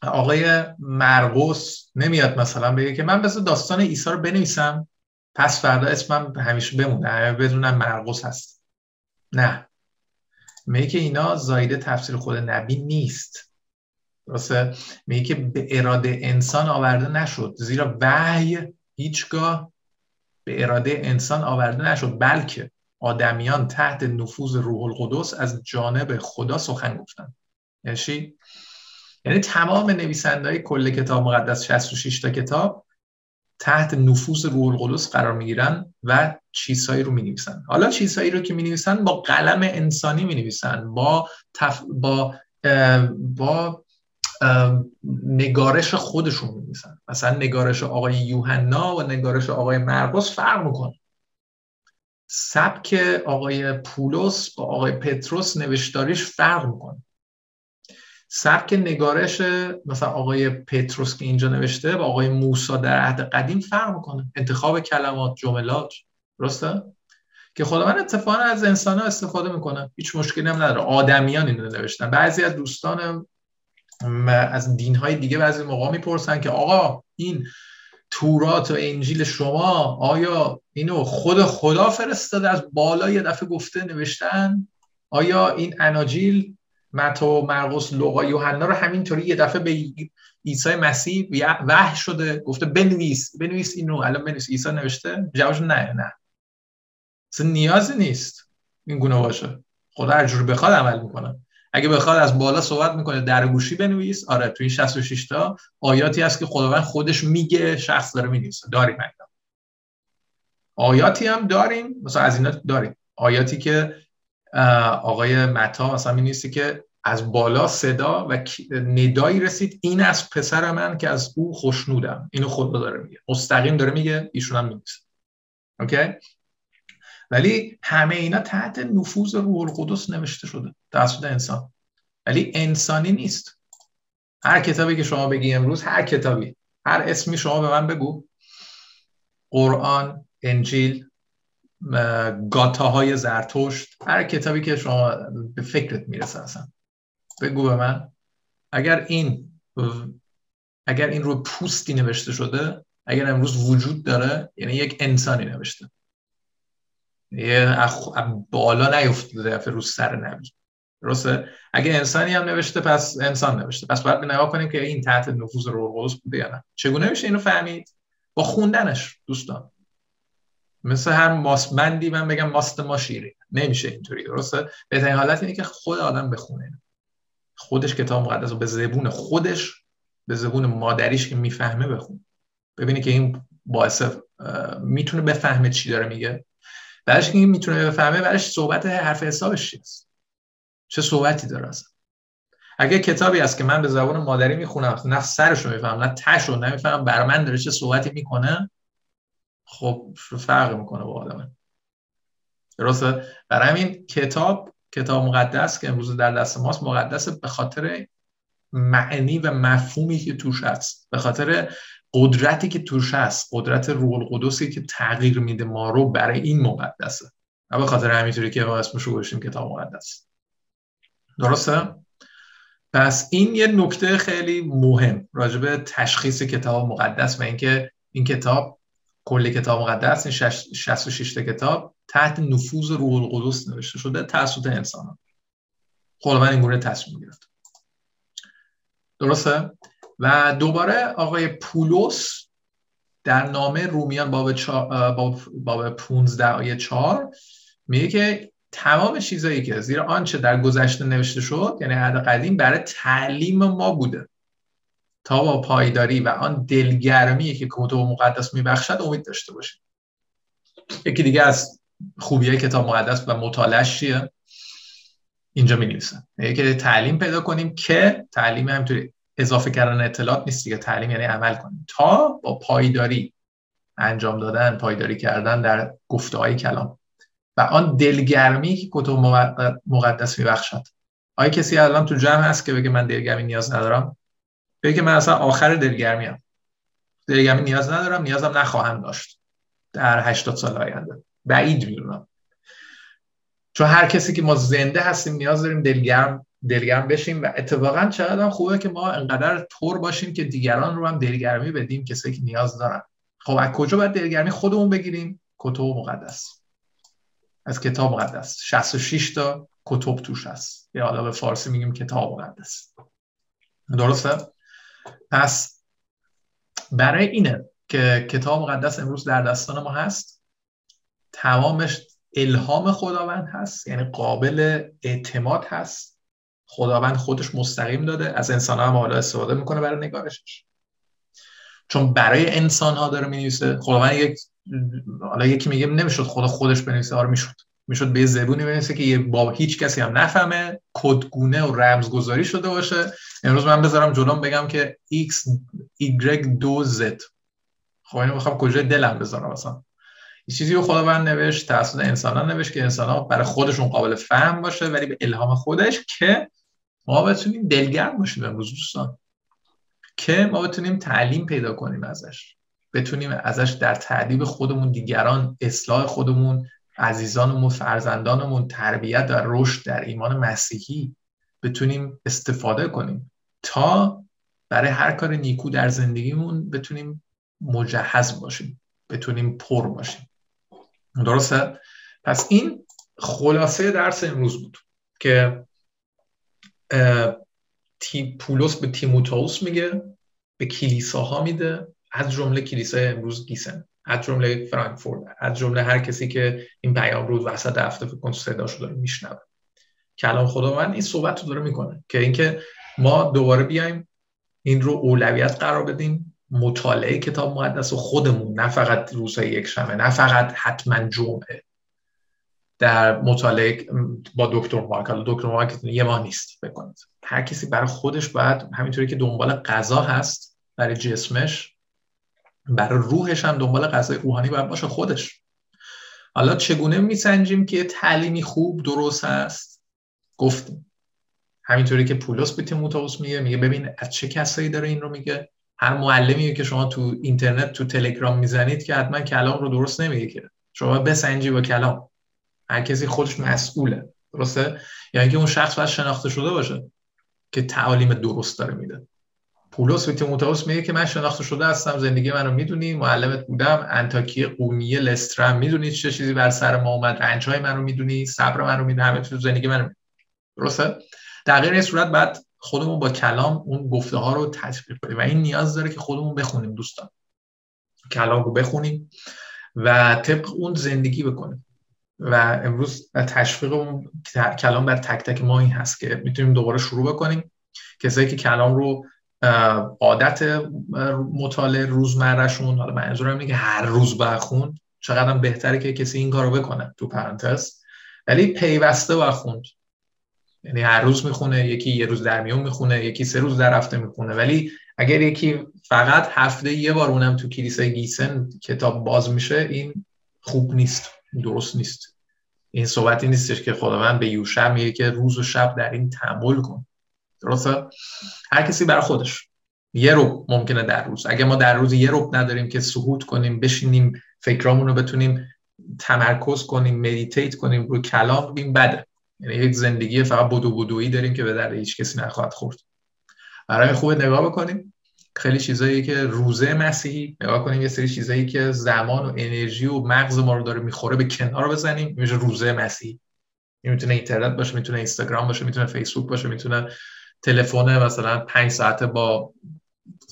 آقای مرقس نمیاد مثلا بگه که من بس داستان عیسی رو بنویسم پس فردا اسمم همیشه بمونه، همه بدونن مرقس هست. نه، میگه که اینا زایده تفسیر خود نبی نیست، درسته؟ میگه که به اراده انسان آورده نشد، زیرا وحی هیچگاه به اراده انسان آورده نشد، بلکه آدمیان تحت نفوذ روح القدس از جانب خدا سخن گفتند. یعنی چی؟ یعنی تمام نویسنده‌های کل کتاب مقدس 66 تا کتاب تحت نفوذ روح القدس قرار میگیرن و چیزهایی رو مینویسن. حالا چیزهایی رو که مینویسن با قلم انسانی مینویسن، با نگارش خودشون مینویسن. مثلا نگارش آقای یوحنا و نگارش آقای مرقس فرق میکنه. سبک آقای پولس با آقای پطرس نوشتاریش فرق میکنه. سبک نگارش مثلا آقای پطرس که اینجا نوشته با آقای موسی در عهد قدیم فرق میکنه. انتخاب کلمات، جملات، درسته؟ که خداوند اتفاقا از انسان‌ها استفاده میکنه، هیچ مشکلی هم نداره. آدمیان اینو نوشتن. بعضی از دوستانم از دین‌های دیگه بعضی موقع میپرسن که آقا این تورات و انجیل شما آیا اینو خود خدا فرستاده از بالا یه دفعه گفته نوشتن؟ آیا این اناجیل متی و مرقس لوقا یوحنا رو همینطوری یه دفعه به عیسی مسیح وحی شده گفته بنویس اینو الان بنویس عیسی نوشته؟ جوابش نه، اصلا نیازی نیست این گونه باشه. خدا هر جور بخواد عمل میکنه. اگه بخواد از بالا صحبت میکنه درگوشی بنویس، آره توی 66 تا آیاتی هست که خداوند خودش میگه، شخص داره مینویسه. داریم آیاتی هم داریم، مثلا از اینا داریم آیاتی که آقای متی مثلا مینویسه که از بالا صدا و ندایی رسید این از پسر من که از او خوشنودم. اینو خدا داره میگه، مستقیم داره میگه، ایشون هم مینویسه. اوکی، ولی همه اینا تحت نفوذ روح القدس نوشته شده توسط انسان، ولی انسانی نیست. هر کتابی که شما بگی امروز، هر کتابی، هر اسمی شما به من بگو، قرآن، انجیل، گاتاهای زرتشت، هر کتابی که شما به فکرت میرسه اصلا بگو به من، اگر این رو پوستی نوشته شده، اگر امروز وجود داره، یعنی یک انسانی نوشته، یه بالا نیفتده رو سر نبی، درسته؟ اگه انسانی هم نوشته پس انسان نوشته. پس باید نگاه کنیم که این تحت نفوذ روح القدس بوده یا نه. چگونه میشه اینو فهمید؟ با خوندنش دوستان. مثل هر ماسبندی من بگم ماست ما شیرین، نمیشه اینطوری، درسته؟ بهترین حالت اینه که خود آدم بخونه، خودش کتاب مقدس رو به زبون خودش، به زبون مادریش که میفهمه بخونه، ببینی که این باعث میتونه بفهمه چی داره میگه. برایش که این میتونه بفهمه، برایش صحبت حرف حسابش چیست، چه صحبتی داره اصلا. اگه کتابی هست که من به زبان مادری میخونم، نه سرش رو میفهم نه تش رو نمیفهم، برای من داره چه صحبتی میکنه، خب فرق میکنه با آدم من، درسته؟ برای همین کتاب مقدس که امروز در دست ماست مقدس به خاطر معنی و مفهومی که توش هست، به خاطر قدرتی که توش هست، قدرت روح القدسی که تغییر میده ما رو، برای این مقدسه، نه به خاطر همینطوری که ما اسمش رو گذاشتیم کتاب مقدس، درسته؟ پس این یه نکته خیلی مهم راجع به تشخیص کتاب مقدس و اینکه این کتاب، کل کتاب مقدس، این 66 تا کتاب تحت نفوذ روح القدس نوشته شده توسط انسان‌ها. خداوند این گونه تصمیم گرفت، درسته؟ و دوباره آقای پولس در نامه رومیان باب 15 آیه 4 میگه که تمام چیزایی که زیر آنچه در گذشته نوشته شد، یعنی عهد قدیم، برای تعلیم ما بوده تا با پایداری و آن دلگرمی که کتاب مقدس میبخشد امید داشته باشیم. یکی دیگه از خوبیای کتاب مقدس و مطالعه‌اش چیه؟ اینجا می‌نویسن یکی تعلیم پیدا کنیم، که تعلیم همینطوری اضافه کردن اطلاعات نیست دیگه، تعلیم یعنی عمل کنیم، تا با پایداری انجام دادن، پایداری کردن در گفته‌های کلام و آن دلگرمی که کتاب مقدس میبخشد. آیا کسی الان تو جمع هست که بگه من دلگرمی نیاز ندارم؟ بگه که من اصلا آخر دلگرمی نیاز ندارم، نیازم نخواهم داشت در 80 سال آینده، بعید میدونم، چون هر کسی که ما زنده هستیم نیاز داریم دلگرم بشیم. و اتفاقا چقدر خوبه که ما انقدر طور باشیم که دیگران رو هم دلگرمی بدیم، کسایی که نیاز دارن. خب از کجا باید دلگرمی خودمون بگیریم؟ کتاب مقدس، از کتاب مقدس. 66 تا کتب توش هست، یا حالا به فارسی میگیم کتاب مقدس، درسته؟ پس برای اینه که کتاب مقدس امروز در دستان ما هست، تمامش الهام خداوند هست، یعنی قابل اعتماد هست، خداوند خودش مستقیم داده، از انسان‌ها هم حالا استفاده میکنه برای نگارشش، چون برای انسان‌ها داره مینویسه. خداوند حالا یکی میگه نمیشد خدا خودش بنویسه، آره میشد به زبونی بنویسه که با هیچ کسی هم نفهمه، کدگونه و رمزگذاری شده باشه. امروز من بذارم جلوم بگم که x y 2 z، خب اینو میخوام کجای دلم بذارم مثلا؟ این چیزی رو خداوند نوشت، توسط انسانان نوشت که انسان‌ها برای خودشون قابل فهم باشه، ولی به الهام خودش، که ما بتونیم دلگرم باشیم امروز دوستان، که ما بتونیم تعلیم پیدا کنیم ازش، بتونیم ازش در تعدیب خودمون، دیگران، اصلاح خودمون، عزیزانمون، فرزندانمون، تربیت و رشد در ایمان مسیحی بتونیم استفاده کنیم تا برای هر کار نیکو در زندگیمون بتونیم مجهز باشیم، بتونیم پر باشیم. درسته؟ پس این خلاصه درس امروز بود که پولس به تیموتائوس میگه، به کلیساها میده، از جمله کلیسای امروز گیسن، از جمله فرانکفورت، از جمله هر کسی که این پیام رو وسط هفته فکر کنم صداشو داره میشنوه. کلام خداوند این صحبت رو داره میکنه که اینکه ما دوباره بیایم این رو اولویت قرار بدیم، مطالعه کتاب مقدس و خودمون، نه فقط روزهای یک شنبه، نه فقط حتما جمعه، در مطالعه با دکتر مارکل، دکتر مارکل یه ماه نیست بکنید. هر کسی برای خودش باید، همینطوری که دنبال غذا هست برای جسمش، برای روحش هم دنبال غذای روحانی باید باشه خودش. حالا چگونه میسنجیم که تعلیمی خوب درست هست؟ گفتیم همینطوری که پولس به تیموتائوس میگه ببین از چه کسایی داره این رو میگه. هر معلمی که شما تو اینترنت، تو تلگرام میزنید که حتما کلام رو درست نمیگه، که شما بسنجی با کلام. هر کسی خودش مسئوله، درسته؟ یعنی که اون شخص باید شناخته شده باشه که تعالیم درست داره میده. پولس به تیموتائوس میگه که من شناخته شده هستم، زندگی منو میدونی، معلمت بودم، انطاکیه، قومیه، لسترم، میدونی چه چیزی بر سر ما اومد، رنج‌های منو میدونی، صبر منو میدونی، همه چیز زندگی منو میدونی. درسته؟ در غیر این صورت بعد خودمون با کلام اون گفته ها رو تطبیق بدیم و این نیاز داره که خودمون بخونیم دوستان. کلام رو بخونیم و طبق اون زندگی بکنیم. و امروز تشویق اون کلام بر تک تک ما این هست که میتونیم دوباره شروع بکنیم. کسایی که کلام رو عادت مطالعه روزمرهشون، حالا منظورم اینه که هر روز بخون، چقدرم بهتره که کسی این کارو بکنه تو پرانتز، ولی پیوسته بخون. یعنی هر روز میخونه، یکی یه روز در میون میخونه، یکی 3 روز در هفته میخونه، ولی اگر یکی فقط هفته یه بار اونم تو کلیسای گیسن کتاب باز میشه، این خوب نیست، درست نیست. این صحبتی نیستش که خداوند به یوشع میگه که روز و شب در این تأمل کن. درسته؟ هر کسی برای خودش یه ربع ممکنه در روز. اگه ما در روز یه ربع نداریم که سکوت کنیم، بشینیم، فکرامون رو بتونیم تمرکز کنیم، مدیتیت کنیم روی کلام، این بده. یعنی یک زندگی فقط بدویی داریم که به درد هیچ کسی نخواهد خورد. برای خوب نگاه بکنیم، خیلی چیزایی که روزه مسیحی نگاه کنیم، یه سری چیزایی که زمان و انرژی و مغز ما رو داره میخوره به کنار بزنیم، میشه روزه مسیحی. این میتونه اینترنت باشه، میتونه اینستاگرام باشه، میتونه فیسبوک باشه، میتونه تلفن مثلا 5 ساعته با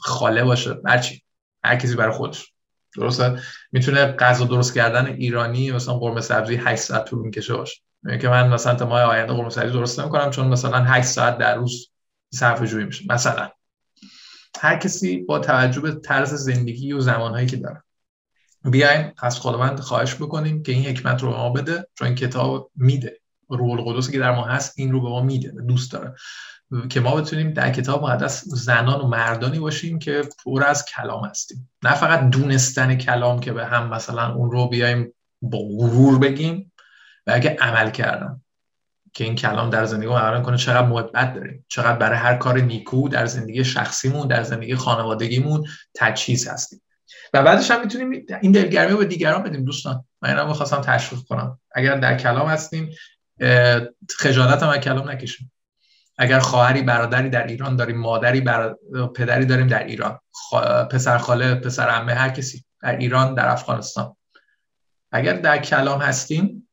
خاله باشه، هرچی، هر کسی برای خودش. درسته؟ میتونه غذا درست کردن ایرانی مثلا قرمه سبزی 8 ساعت طول میکشه باشه. میگه که من مثلا تا ماه آینده قرمه سبزی درست نمی‌کنم چون مثلا 8 ساعت در روز صرف جویی میشه. مثلا هر کسی با توجه به طرز زندگی و زمانهایی که داره بیایم از خداوند خواهش بکنیم که این حکمت رو به ما بده، چون کتاب میده، روح القدس که در ما هست این رو به ما میده، دوست داره که ما بتونیم در کتاب مقدس زنان و مردانی باشیم که پر از کلام هستیم. نه فقط دونستن کلام که به هم مثلا اون رو بیایم با غرور بگیم، بلکه عمل کردن که این کلام در زندگی ما عمل کنه. چقدر محبت داریم، چقدر برای هر کار نیکو در زندگی شخصیمون، در زندگی خانوادگیمون تجهیز هستیم. و بعدش هم میتونیم این دلگرمی رو به دیگران بدیم دوستان. من اینو می‌خواستم تشویق کنم. اگر در کلام هستیم خجالت هم از کلام نکشیم. اگر خواهری برادری در ایران داریم، مادری پدری داریم در ایران، پسر خاله، پسر عمه، هر کسی در ایران، در افغانستان، اگر در کلام هستیم،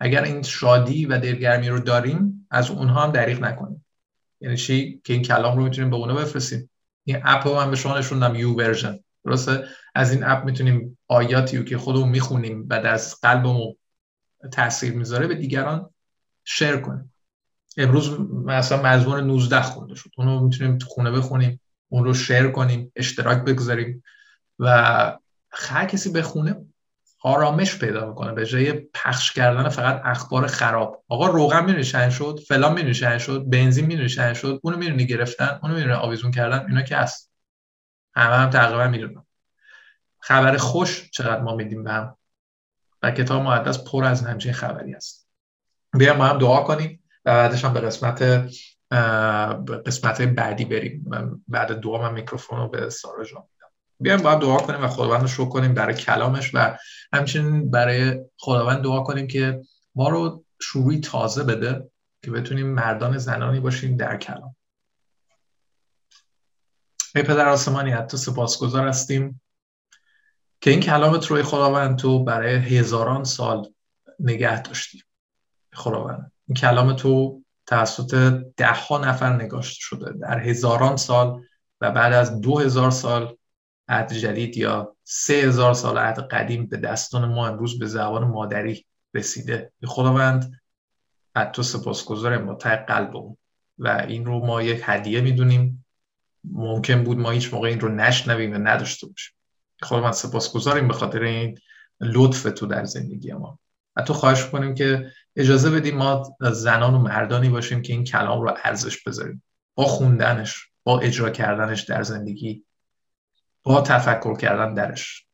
اگر این شادی و دلگرمی رو داریم، از اونها هم دریغ نکنیم. یعنی چی؟ که این کلام رو میتونیم به اونها بفرستیم. این اپ رو من به شما نشوندم، یو ورژن، درسته؟ از این اپ میتونیم آیاتی رو که خودمون میخونیم و در قلبمون تاثیر میذاره به دیگران شیر کنیم. امروز مثلا مزمور 19 خونده شد، اون رو میتونیم تو خونه بخونیم، اون رو شیر کنیم، اشتراک بگذاریم و هر کسی بخونه آرامش پیدا میکنه به جای پخش کردن فقط اخبار خراب. آقا روغن میدونی چند شد، فلان میدونی چند شد، بنزین میدونی چند شد، اونو میدونی گرفتن، اونو میدونی آویزون کردن، اینا که هست، همه هم تقریبا میدونن. خبر خوش چقدر ما میدیم به هم، و کتاب مقدس پر از همچین خبری است. بیایم ما هم دعا کنیم و بعدش هم به قسمت بعدی بریم. بعد دعا من میکروفون رو به سارا جان میدم. بیایم با هم دعا کنیم و خداوند رو شکر کنیم برای کلامش و همچنین برای خداوند دعا کنیم که ما رو شروعی تازه بده که بتونیم مردان زنانی باشیم در کلام. ای پدر آسمانی، از تو سپاسگزار هستیم که این کلامت روی خداوند تو برای هزاران سال نگه داشتیم. خداوند این کلام تو توسط ده ها نفر نگاشته شده در هزاران سال و بعد از 2000 سال عهد جدید یا 3000 سال عهد قدیم به دستان ما امروز به زبان مادری رسیده. خداوند از تو سپاسگزاریم با ته قلبمون و این رو ما یک هدیه میدونیم. ممکن بود ما هیچ موقع این رو نشنویم و نداشته باشیم. خداوند سپاسگزاریم به خاطر این لطف تو در زندگی ما. از تو خواهش می‌کنیم که اجازه بدیم ما زنان و مردانی باشیم که این کلام رو ارزش بذاریم، با خوندنش، با اجرا کردنش در زندگی، با تفکر کردن درش.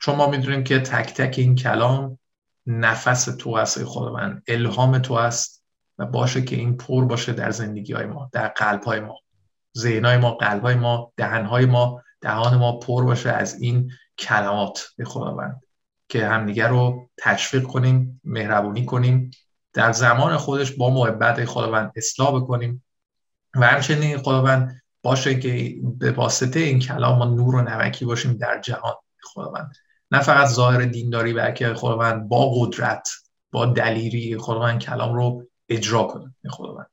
چون ما می‌دونیم که تک تک این کلام نفس تو هست خداوند، الهام تو هست و باشه که این پر باشه در زندگی‌های ما، در قلب‌های ما، ذهن‌های ما، قلب‌های ما، دهن‌های ما، دهان ما پر باشه از این کلمات خداوند که همدیگر رو تشویق کنیم، مهربونی کنیم، در زمان خودش با محبت خداوند اصلاح بکنیم و همچنین خداوند باشه که به واسطه این کلام ما نور و نمکی باشیم در جهان خداوند. نه فقط ظاهر دینداری، بلکه خداوند با قدرت، با دلیری خداوند کلام رو اجرا کنیم خداوند.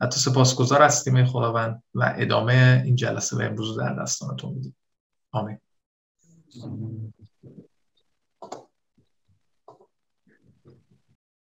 حتی سپاسگزار هستیم خداوند و ادامه این جلسه و امروز در دستانتون میدیم. آمین.